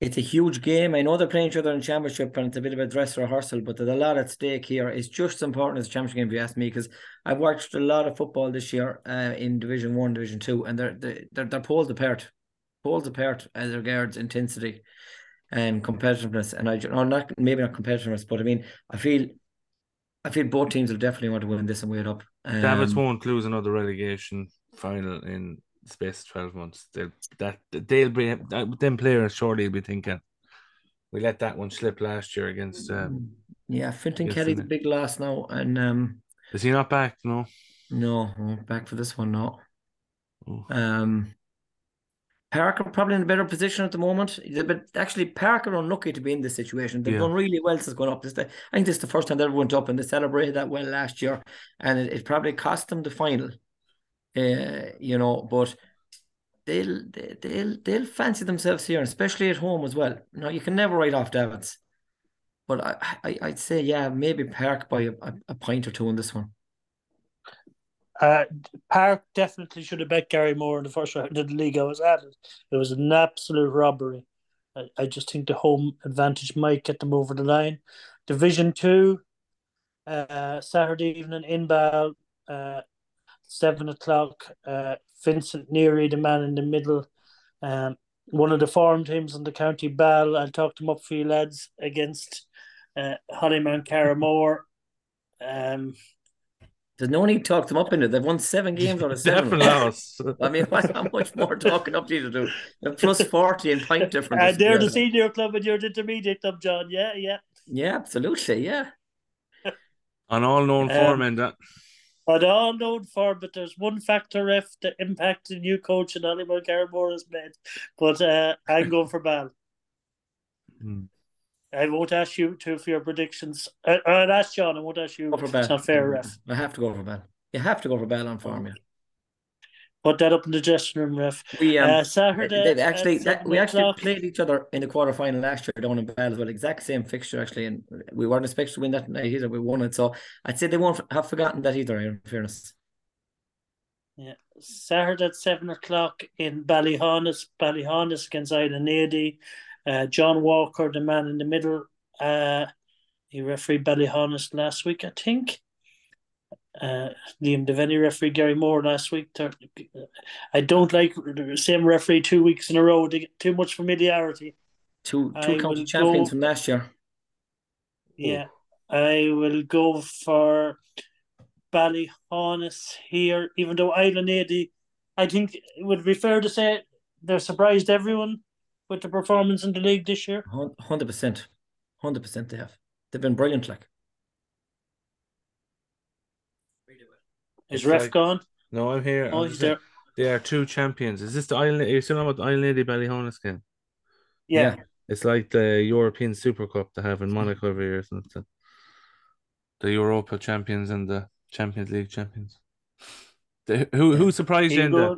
it's a huge game. I know they're playing each other in championship and it's a bit of a dress rehearsal, but there's a lot at stake here. It's just as important as a championship game, if you ask me, because I've watched a lot of football this year in Division 1, Division 2, and they're poles apart as regards intensity and competitiveness. And maybe not competitiveness, but I mean, I feel both teams will definitely want to win this and weigh it up. Davids won't lose another relegation final in space of 12 months. They'll be them players surely be thinking, we let that one slip last year against Fintan Kelly's a big loss now, and is he not back? No, back for this one. No. Ooh. Parker probably in a better position at the moment, but actually Parker are unlucky to be in this situation. They've done really well since going up. I think this is the first time they ever went up, and they celebrated that well last year, and it probably cost them the final. But they'll fancy themselves here, especially at home as well. Now, you can never write off Davids, but I'd say maybe Park by a pint or two in this one. Park definitely should have bet Garrymore in the first round of the league. I was at it. It was an absolute robbery. I just think the home advantage might get them over the line. Division 2, Saturday evening in Ball. 7 o'clock, Vincent Neary, the man in the middle, one of the farm teams in the county, Ball. I'll talk them up for you lads, against Hollymount Caramore. There's no need to talk them up in it. They've won 7 games out of 7. Definitely lost. I mean, how much more talking up do you do? They're plus 40 in pint difference. And they're the senior club and you're the intermediate club, John. Yeah. Yeah, absolutely, yeah. On all known form and that. But all known for, but there's one factor left, the impact the new coach and Hollymount Caramore has made. But I'm going for Ball. I won't ask you two for your predictions. I'll ask John, I won't ask you. It's not fair, ref. I have to go for Ball. You have to go for Ball on form, yeah. Put that up in the dressing room, ref. We Saturday. We actually played each other in the quarterfinal last year down in Ball as well. Exact same fixture actually, and we weren't expected to win that night either. We won it, so I'd say they won't have forgotten that either. In fairness, yeah. Saturday at 7 o'clock in Ballyhaunis against Island Nady. John Walker, the man in the middle. He refereed Ballyhaunis last week, I think. Liam Devaney refereed Garrymore last week. I don't like the same referee 2 weeks in a row. They get too much familiarity. Two county champions from last year. Yeah. I will go for Ballyhaunis here, even though Island Nady, I think it would be fair to say they're surprised everyone with the performance in the league this year. 100%. 100% they have. They've been brilliant, like. Is Ref gone? No, I'm here. Oh, he's there. They are two champions. Is this the Island? Are you still on about the Island Lady Ballyhaunis game? Yeah. It's like the European Super Cup they have in Monaco every year, isn't it? The Europa champions and the Champions League champions. Who surprised you in the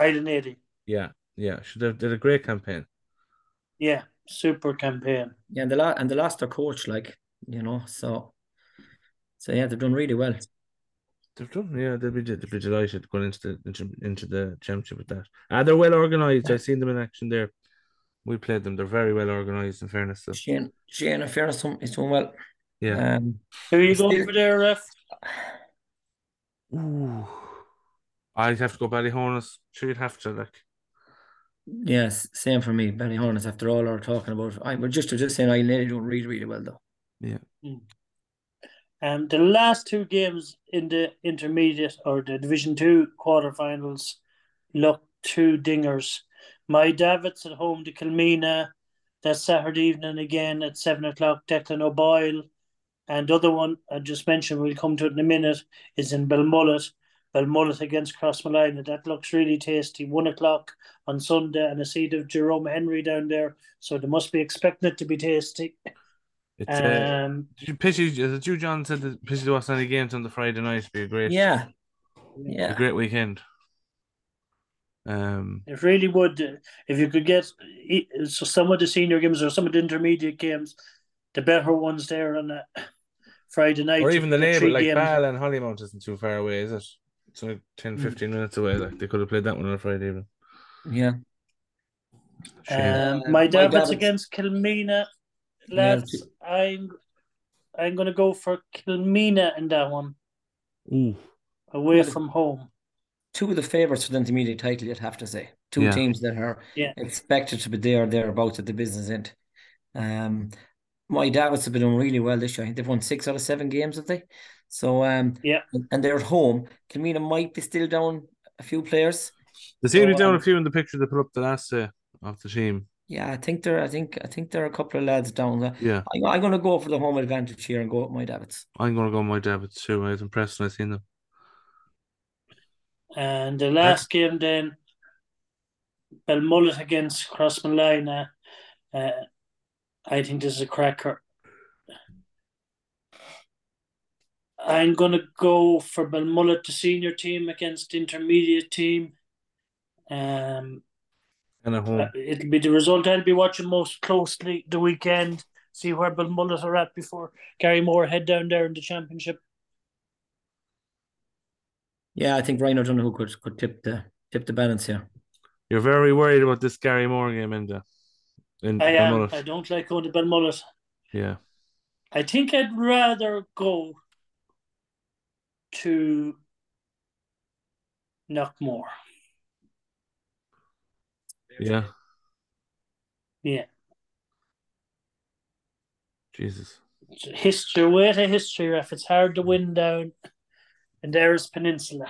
Island Lady? Yeah. They did a great campaign. Yeah, super campaign. Yeah, and they lost their coach, like, you know, so yeah, they've done really well. Yeah, they'll be delighted going into the championship with that. They're well organised. Yeah. I've seen them in action there. We played them. They're very well organised, in fairness. So. Shane, in fairness, he's doing well. Yeah. Who are you going for there, Ref? Ooh. I'd have to go Ballyhaunis. Sure, you'd have to, like. Yes, same for me. Ballyhaunis, after all, are talking about. We're just saying I literally don't read really well, though. Yeah. Mm. The last two games in the intermediate or the Division 2 quarterfinals looked two dingers. My Davids at home to Kilmina, that's Saturday evening again at 7 o'clock, Declan O'Boyle. And the other one I just mentioned, we'll come to it in a minute, is in Belmullet. Belmullet against Cross Malina. That looks really tasty. 1 o'clock on Sunday and a seat of Jerome Henry down there. So they must be expecting it to be tasty. It's, Pissy, John said that Pissy to watch any games on the Friday night would be a great, a great weekend. It really would if you could get some of the senior games or some of the intermediate games, the better ones there on a Friday night, or even the neighbour like Ball and Hollymount isn't too far away, is it? It's only 10-15 minutes away. Like they could have played that one on a Friday evening. Yeah. My dad was against Kilmina. Lads, I'm gonna go for Kilmina in that one. Ooh. Away from home. Two of the favourites for the intermediate title, you'd have to say. Two teams that are expected to be there or thereabouts at the business end. My Davids have been doing really well this year. I think they've won 6 out of 7 games, have they? So and they're at home. Kilmina might be still down a few players. They seem to be down a few in the picture they put up the last of the team. Yeah, I think there are a couple of lads down. Yeah, I'm going to go for the home advantage here and go with my Davids. I'm going to go with my Davids too. I was impressed when I seen them. And the last game then, Belmullet against Cross Malina. I think this is a cracker. I'm going to go for Belmullet, the senior team against the intermediate team. And at home. It'll be the result I'll be watching most closely the weekend. See where Belmullet are at before Garrymore head down there in the championship. Yeah, I think Ryan O'Donoghue could tip the balance here. You're very worried about this Garrymore game in I am. Belmullet. I don't like going to Belmullet. Yeah. I think I'd rather go to Knockmore. Yeah. Jesus. History, way to history, Ref. It's hard to win down in the Erris Peninsula.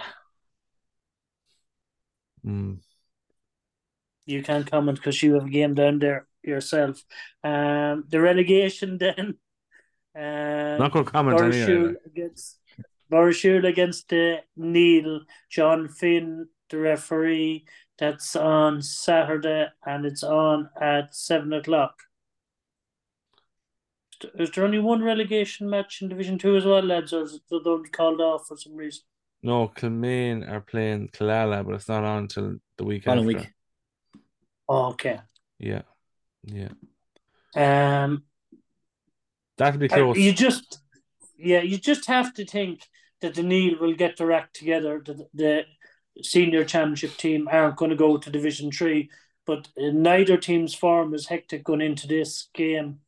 Mm. You can't comment because you have a game down there yourself. The relegation then. Not going to comment. Borrishoole against Neil. John Finn, the referee. That's on Saturday and it's on at 7 o'clock. Is there only one relegation match in Division 2 as well, lads, or is it the one called off for some reason? No, Kilmaine are playing Killala, but it's not on until the weekend. Week. Oh, okay. Yeah. That'll be close. You just have to think that the Neil will get their act together, the senior championship team aren't going to go to Division 3, but neither team's form is hectic going into this game.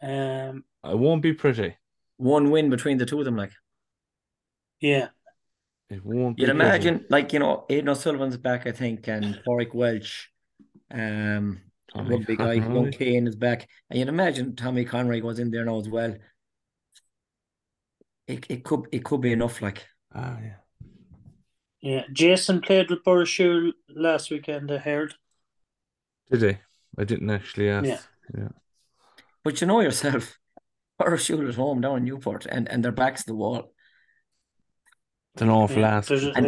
It won't be pretty. One win between the two of them, like. Yeah. It won't be. You'd imagine, pretty. Like, you know, Aidan O'Sullivan's back, I think, and Porrick Welch, rugby guy, Long Kane is back. And you'd imagine Tommy Conroy was in there now as well. It could be enough, like. Ah, yeah. Yeah, Jason played with Borrishoole last weekend, I heard. Did he? I didn't actually ask. Yeah. But you know yourself, Borrishoole at home down in Newport, and their back's the wall. It's an awful ass. There's a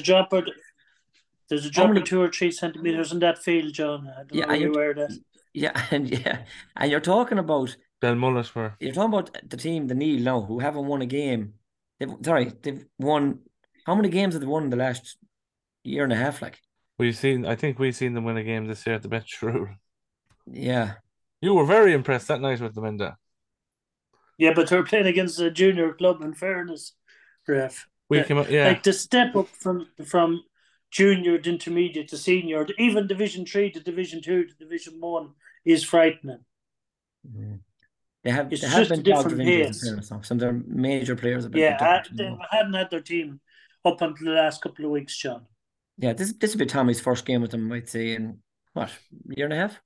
drop of 2 or 3 centimetres in that field, John. And you're talking about Belmullet. You're talking about the team, the Neil now, who haven't won a game. They've won. How many games have they won in the last year and a half? Like I think we've seen them win a game this year at the Betcherure. Yeah, you were very impressed that night with them, Minda. Yeah, but they're playing against a junior club. In fairness, Ref, like the step up from junior to intermediate to senior, even Division 3 to Division 2 to Division 1 is frightening. Mm-hmm. They have been different players. Some of their major players have been they hadn't had their team up until the last couple of weeks, John. Yeah, this will be Tommy's first game with them, I'd say, in what, year and a half?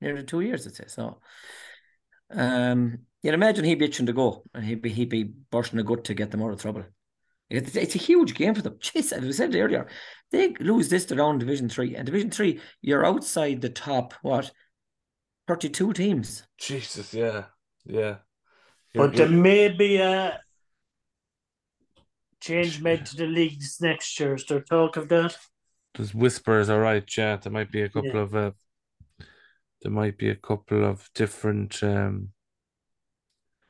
Nearly 2 years, I'd say. So you'd imagine he'd be itching to go, and he'd be bursting the gut to get them out of trouble. It's a huge game for them. Jeez, as we said earlier, they lose this to round Division 3. And Division 3, you're outside the top, 32 teams. Jesus, yeah. But there may be a change made to the leagues next year. Is there talk of that? There's whispers, all right, yeah. There might be a couple of different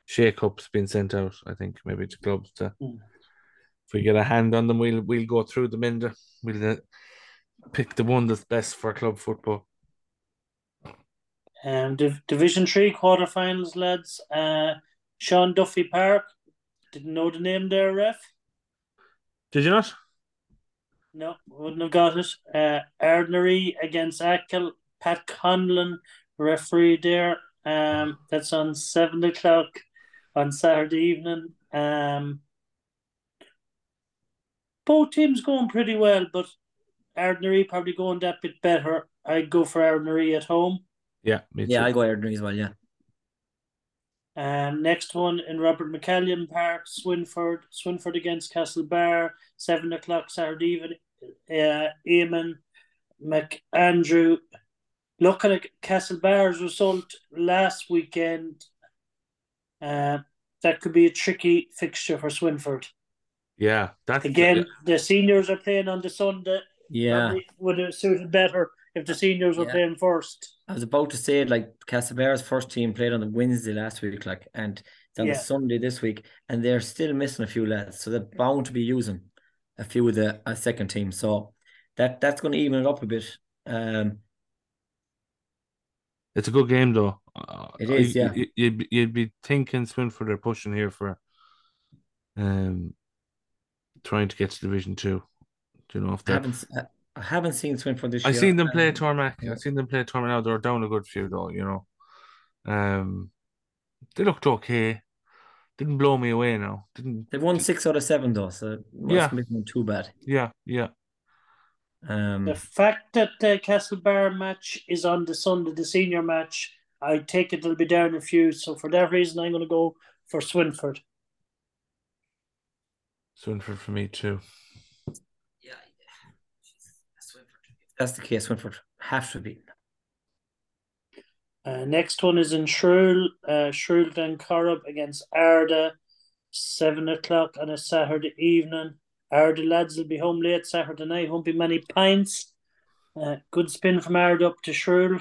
shake-ups being sent out. I think maybe to clubs. If we get a hand on them, we'll go through them in. We'll pick the one that's best for club football. Division 3 quarterfinals, lads. Sean Duffy Park. Didn't know the name there, Ref. Did you not? No, wouldn't have got it. Ardnery against Ackle. Pat Conlon, referee there. That's on 7 o'clock on Saturday evening. Both teams going pretty well, but Ardnery probably going that bit better. I'd go for Ardnery at home. Yeah, me too. Yeah, I go Ardnery as well, yeah. Next one in Robert McCallion Park, Swinford against Castlebar, 7 o'clock Saturday evening. Eamon McAndrew. Looking at Castlebar's result last weekend, that could be a tricky fixture for Swinford. Yeah. The seniors are playing on the Sunday. Yeah. Would have suited better if the seniors were playing first. I was about to say, like, Castlebar's first team played on the Wednesday last week, like, and it's on the Sunday this week, and they're still missing a few lads, so they're bound to be using a few of the second team. So that's going to even it up a bit. It's a good game, though. It is, yeah. You'd be thinking Swinford are pushing here for trying to get to Division 2. Do you know if I haven't seen Swinford this year. I've seen them play Tormac. Yeah. I've seen them play Tormac now. They're down a good few, though, you know. They looked okay. Didn't blow me away now. They've won 6 out of 7, though, so it mustn't make them too bad. Yeah. The fact that the Castlebar match is on the Sunday, the senior match, I take it they'll be down a few. So for that reason, I'm going to go for Swinford. Swinford for me, too. That's the case. Swinford have to be. Next one is in Shrule. Shrule Glencorrib against Arda, 7 o'clock on a Saturday evening. Arda lads will be home late Saturday night. Won't be many pints. Good spin from Arda up to Shrule.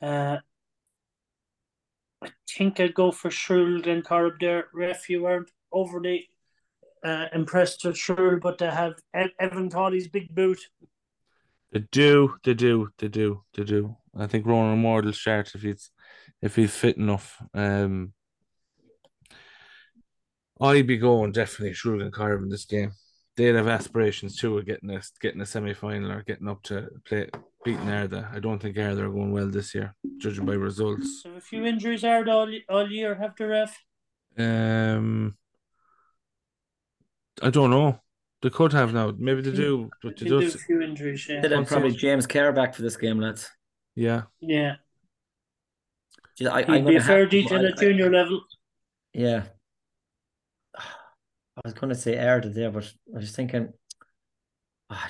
I think I'd go for Shrule Glencorrib there. Ref, you weren't overly impressed with Shrule, but they have Evan Cawley's big boot. They do. I think Ronan Moore will start if he's fit enough. I'd be going definitely Shrewd and Carver in this game. They'll have aspirations too of getting a semi final or getting up to beating Arda. I don't think Arda are going well this year, judging by results. So a few injuries Arda all year, have the Ref? I don't know. They could have now. Maybe they do. But they do a few injuries, yeah. Then probably James Kerr back for this game, lads. Yeah. He'd be a fair detail at junior level. Yeah. I was going to say Arda there, but I was thinking,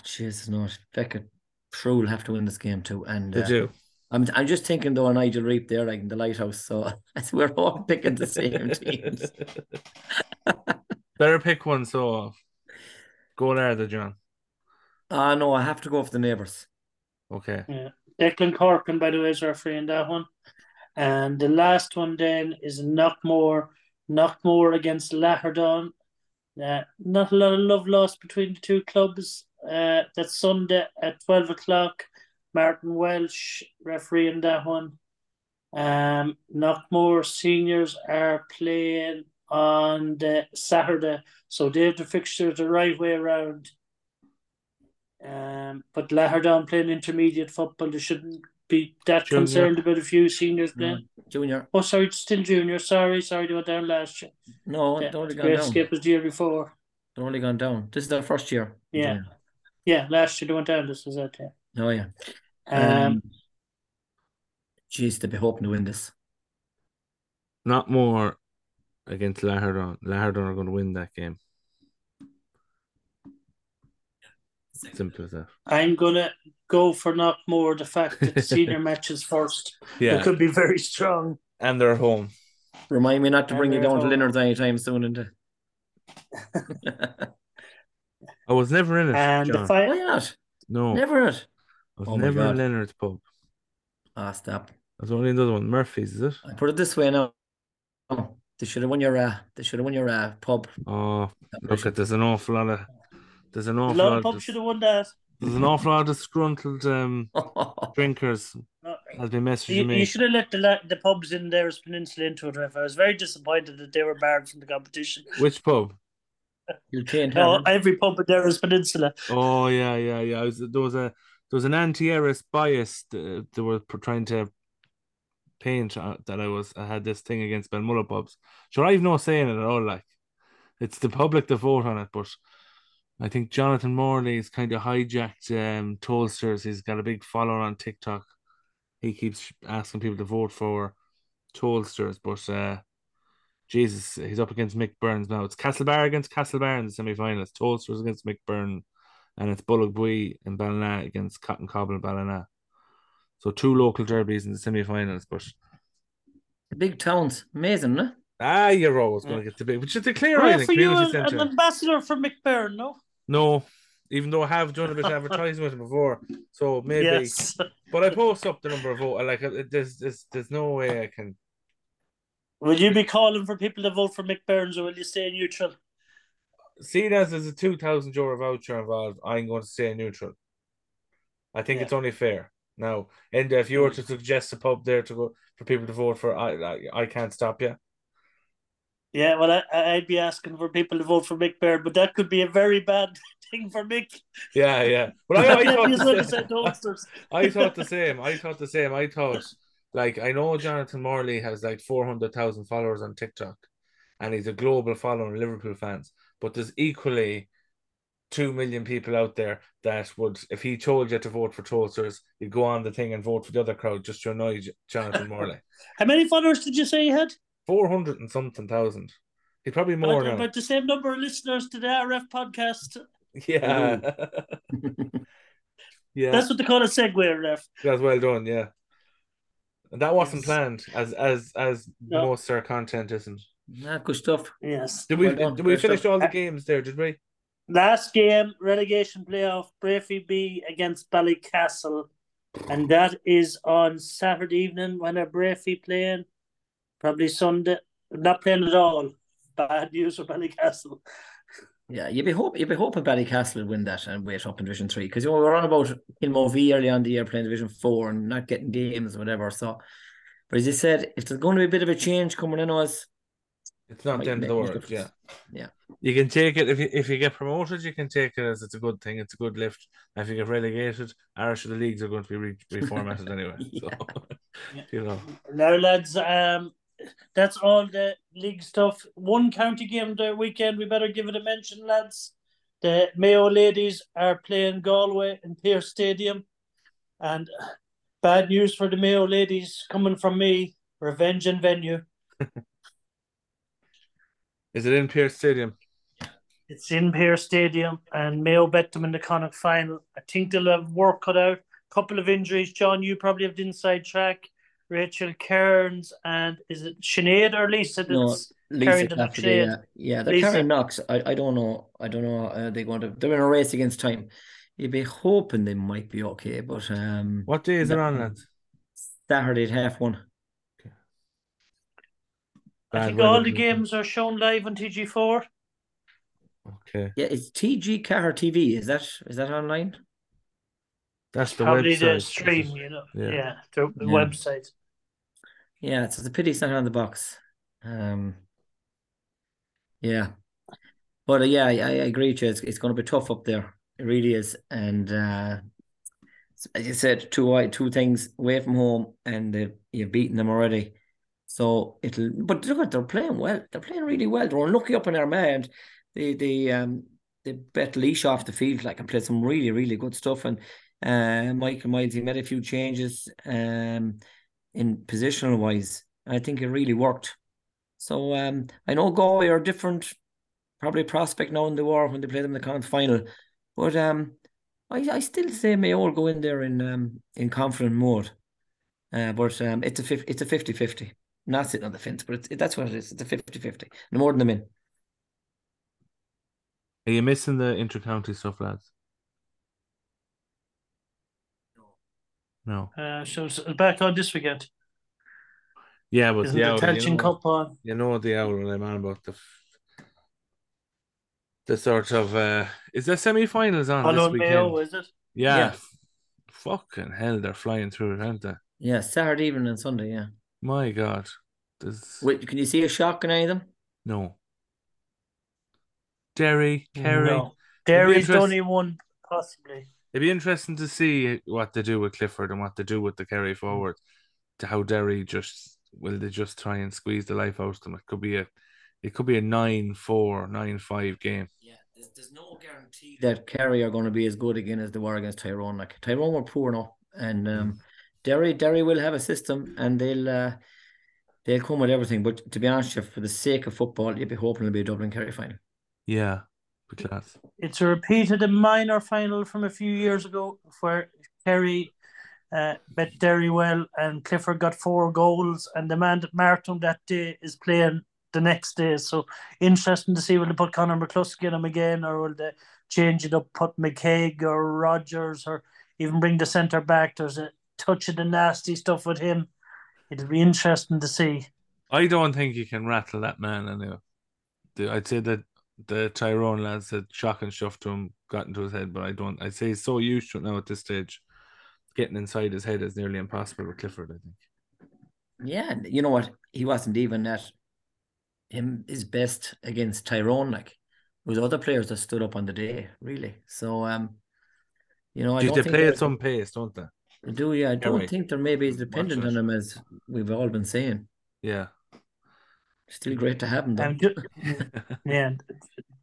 Jesus, no, Beckett Shrule have to win this game too. And, they do. I'm just thinking though, Nigel Reap there, like in the Lighthouse. So we're all picking the same teams. Better pick one. So go there, John. No, I have to go for the neighbours. Okay. Yeah. Declan Corkin, by the way, is referee in that one. And the last one then is Knockmore. Knockmore against Lahardon. Not a lot of love lost between the two clubs. That's Sunday at 12 o'clock. Martin Welsh refereeing that one. Knockmore seniors are playing on the Saturday, so they have the fixture the right way around. But Lahardon playing intermediate football, they shouldn't be that junior. Concerned about a few seniors playing. Junior. Oh, sorry, it's still junior. Sorry, they went down last year. No, they've only gone down. Skip was the year before. They've only gone down. This is their first year. Yeah. Yeah, last year they went down. This was that year. Oh yeah, geez, they'd be hoping to win this. Knockmore against Lahardon. Lahardon are going to win that game. Simple as that. I'm gonna go for Knockmore. The fact that the senior matches first, yeah, it could be very strong. And they're home. Remind me not to bring you down to Linard's anytime soon, and I was never in it. And John. Why not? No, never in it. I was never in Leonard's pub. Ah, stop. I was only in the other one. Murphy's, is it? I put it this way now. They should have won your pub. Oh, look at there's an awful lot of pub should have won that. There's an awful lot of disgruntled drinkers has been messaging me. You should have let the pubs in there as Peninsula into it. I was very disappointed that they were barred from the competition. Which pub? Every pub in Derry's Peninsula. Oh yeah. There was an anti-Eris bias they were trying to paint that I had this thing against Belmullet pubs. Sure, I've no say in it at all. Like, it's the public that vote on it, but I think Jonathan Morley's kind of hijacked Tollsters. He's got a big follower on TikTok. He keeps asking people to vote for Tollsters, but. Jesus, he's up against Mick Byrne now. It's Castlebar against Castlebar in the semi-final. It's Tollsters against Mick Byrne, and it's Bullagh and Ballina against Cotton Cobble and Ballina. So two local derbies in the semi-finals, but big towns, amazing, no? Ah, you're always going to get the big. Which is the clear. Right, for you, an ambassador for Mick Byrne, no? No, even though I have done a bit of advertising with him before, so maybe. Yes. But I post up the number of votes. Like, there's no way I can. Will you be calling for people to vote for Mick Burns, or will you stay neutral? Seeing as there's a €2,000 voucher involved, I'm going to stay neutral. I think it's only fair. Now, and if you were to suggest a pub there to go for people to vote for, I can't stop you. Yeah, well, I'd be asking for people to vote for Mick Burns, but that could be a very bad thing for Mick. Yeah. Well, I thought the same. I thought. Like, I know Jonathan Morley has like 400,000 followers on TikTok, and he's a global follower of Liverpool fans. But there's equally 2 million people out there that would, if he told you to vote for Tollsters, you'd go on the thing and vote for the other crowd just to annoy Jonathan Morley. How many followers did you say he had? 400 and something thousand. He'd probably more now. About the same number of listeners to the RF podcast. Yeah. Yeah. That's what they call a segue, ref. That's well done, yeah. That wasn't planned, as most of our content isn't. Yeah, good stuff. Yes. Did we finish all the games there? Did we? Last game, relegation playoff, Brafie B against Ballycastle, and that is on Saturday evening. When are Brafie playing? Probably Sunday. Not playing at all. Bad news for Ballycastle. Yeah, you'd be hoping Ballycastle would win that and wait up in Division 3, because we were on about Kilmove early on in the year playing Division 4 and not getting games and whatever. So, but as you said, if there's going to be a bit of a change coming in us, it's not the end of the world. Yeah. You can take it if you get promoted, you can take it as it's a good thing. It's a good lift. And if you get relegated, Irish of the leagues are going to be reformatted anyway. Yeah. So, you know. Now, lads. That's all the league stuff. One county game the weekend. We better give it a mention, lads. The Mayo ladies are playing Galway in Pierce Stadium. And bad news for the Mayo ladies coming from me. Revenge in venue. Is it in Pierce Stadium? It's in Pierce Stadium. And Mayo bet them in the Connacht final. I think they'll have work cut out. couple of injuries. John, you probably have the inside track. Rachel Cairns and is it Sinead or Lisa? Yeah, they're carrying Knox. I don't know. They're going to. They're in a race against time. You'd be hoping they might be okay, but what day is it on? That Saturday at 1:30. Okay. I think all the games are shown live on TG4. Okay. Yeah, it's TG Car TV. Is that online? That's the probably website. The stream, you know. Yeah, the website. Yeah, it's a pity it's not on the box. But I agree with you. It's going to be tough up there. It really is. And as you said, two things away from home, and you've beaten them already. So it'll. But look, they're playing well. They're playing really well. They're unlucky up in Armagh. They bet leash off the field and played some really, really good stuff. And Michael Miles, he made a few changes in positional wise. I think it really worked. So I know Galway are different, probably prospect now in the war when they played them in the conference final. But I still say Mayo will go in there in confident mode. But it's a 50-50. Not sitting on the fence, but that's what it is. It's a 50-50. No more than them in. Are you missing the inter-county stuff, lads? No. So it's back on this weekend. Yeah, but the tension cup on. You know what the owl I'm on about the sort of is there semi-finals on this weekend? Mayo, is it? Yeah. Fucking hell, they're flying through it, aren't they? Yeah, Saturday evening and Sunday. Yeah. My God. Wait, can you see a shock in any of them? No. Derry, Kerry. No. Derry's only one, possibly. It'd be interesting to see what they do with Clifford and what they do with the Kerry forward. To how Derry will they try and squeeze the life out of them? It could be a 9-4, 9-5 game. Yeah, there's no guarantee that Kerry are going to be as good again as they were against Tyrone. Tyrone were poor now, and Derry will have a system, and they'll come with everything. But to be honest, for the sake of football, you'd be hoping it'll be a Dublin Kerry final. Yeah. Class. It's a repeat of the minor final from a few years ago where Kerry bet Derry well and Clifford got 4 goals, and the man that marked him that day is playing the next day. So interesting to see, will they put Conor McCluskey in him again, or will they change it up, put McCaig or Rogers, or even bring the centre back? There's a touch of the nasty stuff with him. It'll be interesting to see. I don't think you can rattle that man anyway. I'd say that the Tyrone lads had shock and shuff to him, got into his head, but I'd say he's so used to it now at this stage. Getting inside his head is nearly impossible with Clifford, I think. Yeah, you know what? He wasn't even at his best against Tyrone. It was other players that stood up on the day, really. So, they play at some pace, don't they? They do, yeah. I don't think they're maybe as dependent on him as we've all been saying. Yeah. Still great to have them.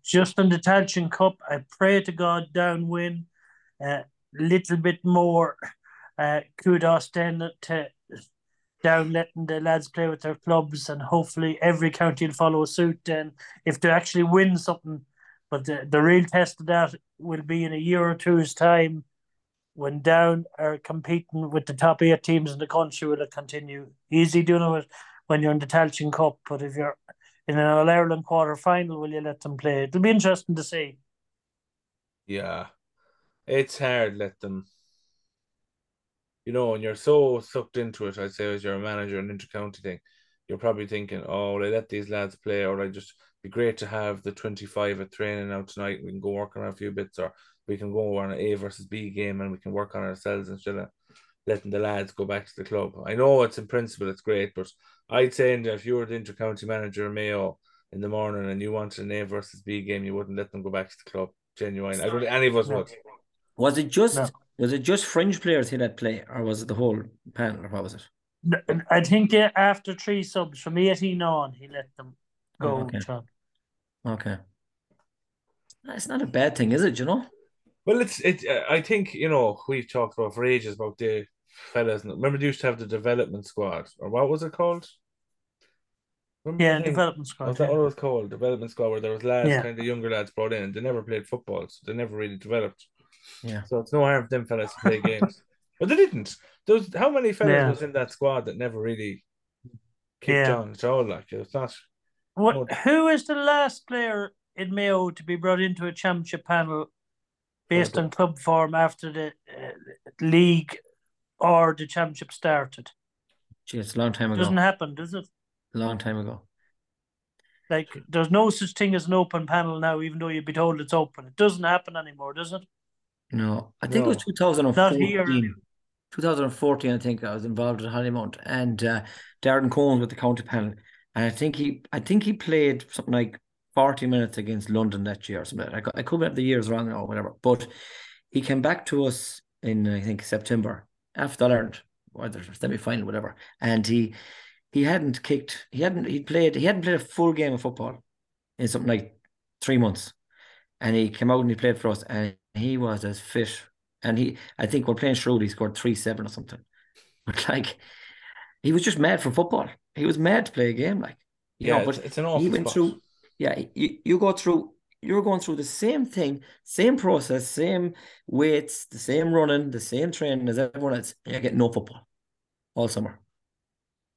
Just on the Tailteann Cup, I pray to God Downwind a little bit more kudos then to Down letting the lads play with their clubs, and hopefully every county will follow suit then if they actually win something. But the real test of that will be in a year or two's time when Down are competing with the top 8 teams in the country. Will it continue? Easy doing it when you're in the Tailteann Cup, but if you're in an All-Ireland quarter-final, will you let them play? It'll be interesting to see. Yeah. It's hard, let them. You know, and you're so sucked into it, I'd say, as you're a manager, an inter-county thing, you're probably thinking, oh, they let these lads play, or I just be great to have the 25 at training now tonight, we can go work on a few bits, or we can go on an A versus B game and we can work on ourselves instead of letting the lads go back to the club. I know it's in principle, it's great, but I'd say if you were the inter-county manager of Mayo in the morning and you wanted an A versus B game, you wouldn't let them go back to the club. Genuine. I don't think any of us would. Was it just fringe players here that play, or was it the whole panel, or what was it? I think after 3 subs from 18 on, he let them go. Oh, okay. Okay. It's not a bad thing, is it? You know. Well, it's. I think we've talked about for ages about the fellas. Remember, they used to have the development squad, or what was it called? Remember development squad. Was that what it was called? Development squad, where there was lads, kind of younger lads, brought in. They never played football, so they never really developed. Yeah. So it's no harm for them fellas to play games. But they didn't. There's how many fellas was in that squad that never really kicked on at all? Like it's not. Who is the last player in Mayo to be brought into a championship panel based on club form after the league or the championship started? Gee, it's a long time ago. Doesn't happen, does it? A long time ago. Like there's no such thing as an open panel now, even though you'd be told it's open. It doesn't happen anymore, does it? No, I think it was 2014. Not here. 2014, I think I was involved at Hollymount, and Darren Cohen with the county panel, and I think he played something like 40 minutes against London that year or something. I could have the years wrong or whatever, but he came back to us in I think September after the Ireland or the semi-final, whatever, and he hadn't kicked, he hadn't played a full game of football in something like 3 months, and he came out and he played for us, and he was as fit. And I think we're playing Shrewd, he scored 3-7 or something. But like, he was just mad for football. He was mad to play a game. Like, you know, but it's an awful he went spot. Through. Yeah, you're going through the same thing, same process, same weights, the same running, the same training as everyone else. And you get no football all summer.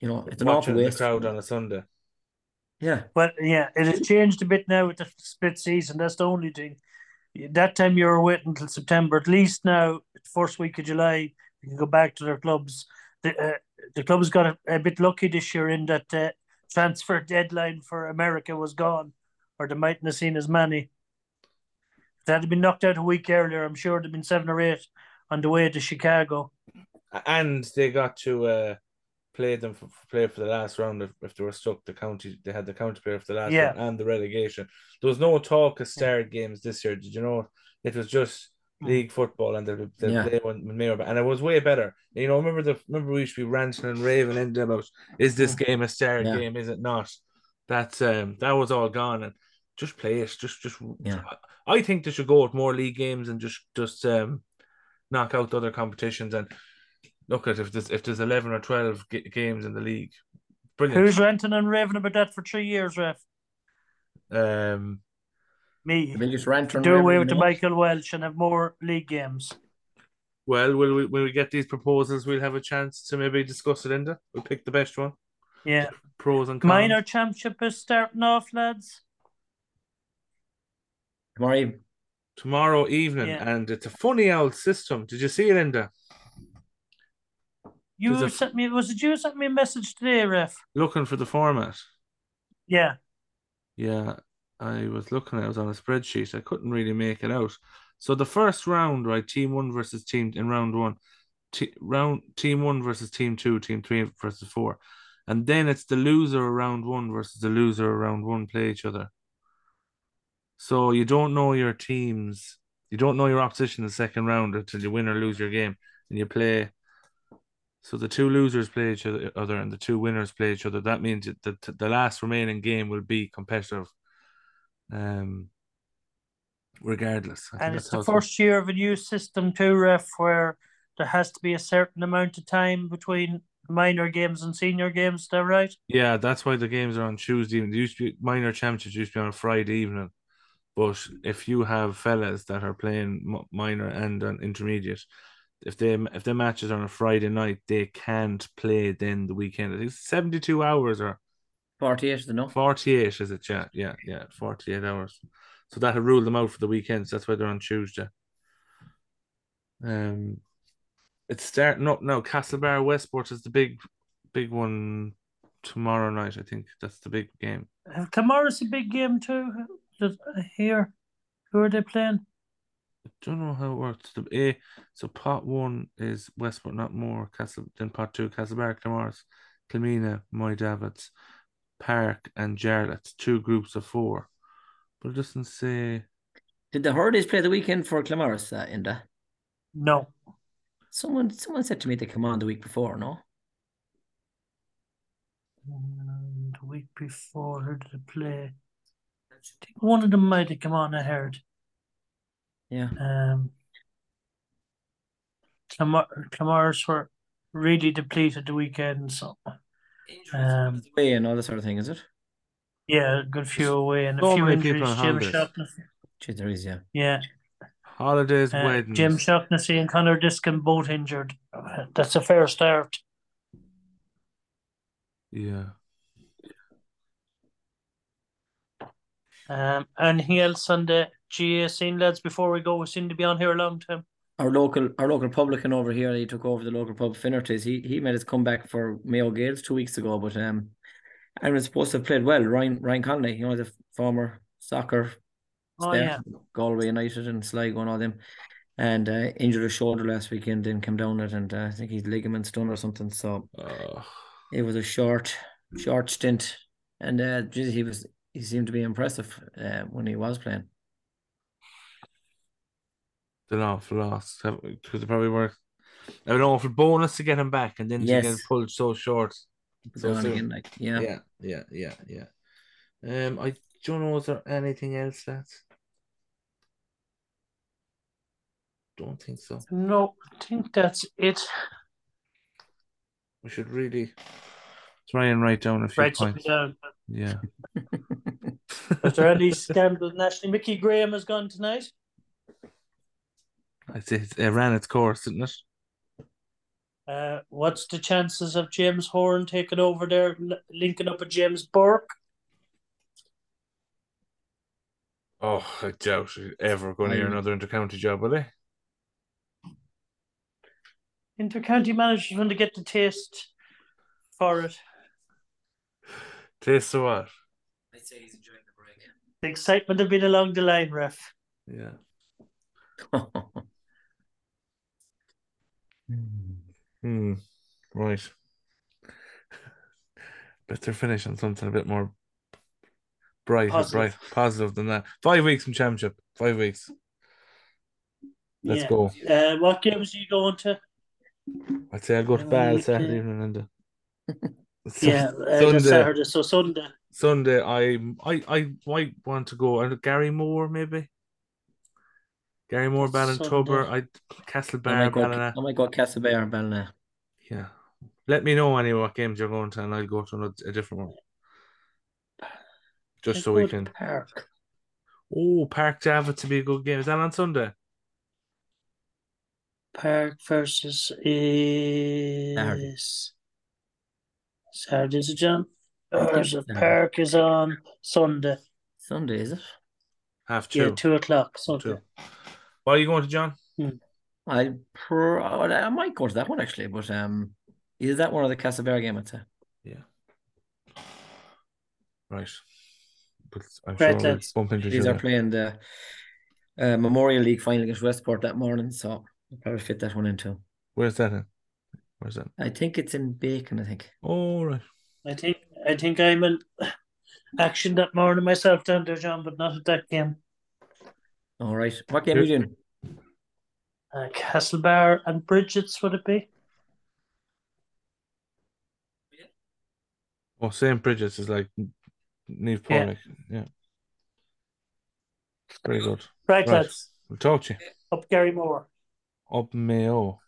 You know, it's an awful waste. The crowd on a Sunday. Yeah. But yeah, it has changed a bit now with the split season. That's the only thing. That time you were waiting until September. At least now, first week of July, you can go back to their clubs. The clubs got a bit lucky this year in that the transfer deadline for America was gone, or they mightn't have seen as many. If that had been knocked out a week earlier, I'm sure there had been 7 or 8 on the way to Chicago. And they got to play for the last round if they were stuck. They had the county player for the last round and the relegation. There was no talk of starred games this year. Did you know? It was just league football and the play one Mayo, and it was way better. You know, remember we used to be ranting and raving and about is this game a starred game? Is it not? That's that was all gone, and just play it. Just I think they should go with more league games and just knock out the other competitions and. Look at if there's 11 or 12 games in the league, brilliant. Who's ranting and raving about that for 3 years, Ref? Me. Just do away with the Michael Welsh and have more league games. Well, when we get these proposals, we'll have a chance to maybe discuss it, Linda. We'll pick the best one. Yeah. The pros and cons. Minor championship is starting off, lads. Tomorrow evening, and it's a funny old system. Did you see it, Linda? You sent me a message today, Ref? Looking for the format. Yeah. Yeah, I was looking. I was on a spreadsheet. I couldn't really make it out. So the first round, right? Team one versus team two, team three versus four, and then it's the loser of round one versus the loser of round one play each other. So you don't know your teams. You don't know your opposition in the second round until you win or lose your game, and you play. So the two losers play each other and the two winners play each other. That means that the last remaining game will be competitive regardless. And it's the first year of a new system too, Ref, where there has to be a certain amount of time between minor games and senior games. Is that right? Yeah, that's why the games are on Tuesday evening. They used to be, minor championships used to be on a Friday evening. But if you have fellas that are playing minor and an intermediate, if their matches are on a Friday night, they can't play then the weekend. I think 72 hours or 48 is enough. 48 is it? Yeah, 48 hours. So that'll rule them out for the weekends. That's why they're on Tuesday. It's starting up now. Castlebar Westport is the big one tomorrow night. I think that's the big game. Tomorrow's a big game too. Just here, who are they playing? I don't know how it works. So pot one is Westport, Knockmore, Castle. Then pot two, Castlebar, Claremorris, Kilmina, Mayo, Davids, Parke and Charlestown. 2 groups of 4. But it doesn't say. Did the Hurleys play the weekend for Claremorris, Inda? No. Someone said to me they come on the week before. No. The week before, who did they play? I think one of them might have come on. I heard. Yeah. Claremorris were really depleted the weekend, so away and all that sort of thing, is it? Yeah, a good few away and a few injuries. Gee, there is, yeah. Yeah. Holidays, weddings. Jim Shaughnessy and Conor Diskin both injured. That's a fair start. Yeah. Anything else on the GAA scene, lads, before we go? We seem to be on here a long time. Our local publican over here, he took over the local pub, Finnerty's. He made his comeback for Mayo Gales 2 weeks ago, but and was supposed to have played well. Ryan Connolly, you know, the former soccer player, Galway United and Sligo and all them, and injured his shoulder last weekend and came down it, and I think his ligaments done or something. So it was a short stint, and he seemed to be impressive when he was playing. An awful loss, because it probably were an awful bonus to get him back, and then to get pulled so short. So again, yeah. I don't know, is there anything else that? Don't think so. No, I think that's it. We should really try and write down a few points. Yeah. Is there any scandal nationally? Mickey Graham has gone tonight. It ran its course, didn't it? What's the chances of James Horan taking over there, linking up with James Burke? Oh, I doubt he's ever going to hear another inter-county job, will he? Inter-county managers want to get the taste for it. Taste of what? I'd say he's enjoying the break. The excitement of being along the line, ref. Yeah. Right. Better finish on something a bit more positive than that. 5 weeks from championship. 5 weeks. Let's go. What games are you going to? I'd say I'll go to Ball Saturday evening and Saturday. So Sunday. Sunday, I might want to go Garrymore maybe. Garrymore, Ballintubber, Castlebar, Ballina. I might go Castlebar, Ballina. Yeah. Let me know anyway what games you're going to, and I'll go to a different one. Just so we can. Park. Oh, Park Davids would be a good game. Is that on Sunday? Park versus is Saturday, is it, John? Park is on Sunday. Sunday, is it? 2:30. Yeah, 2:00. Sunday. 2:00. What are you going to, John? I might go to that one actually, but either that one or the Castlebar game, I'd say. Yeah. Right. But I'm sure we'll bump into each other. These are playing the Memorial League final against Westport that morning, so I'll probably fit that one in too. Where's that in? Where's that? I think it's in Bacon, I think. Oh, right. I think I'm in action that morning myself down there, John, but not at that game. All right. What game are you doing? Castlebar and Bridget's, would it be? Yeah. Oh, St. Bridget's is like Neve Pornick. Yeah. Very good. Right, lads. We'll talk to you. Up Garrymore. Up Mayo.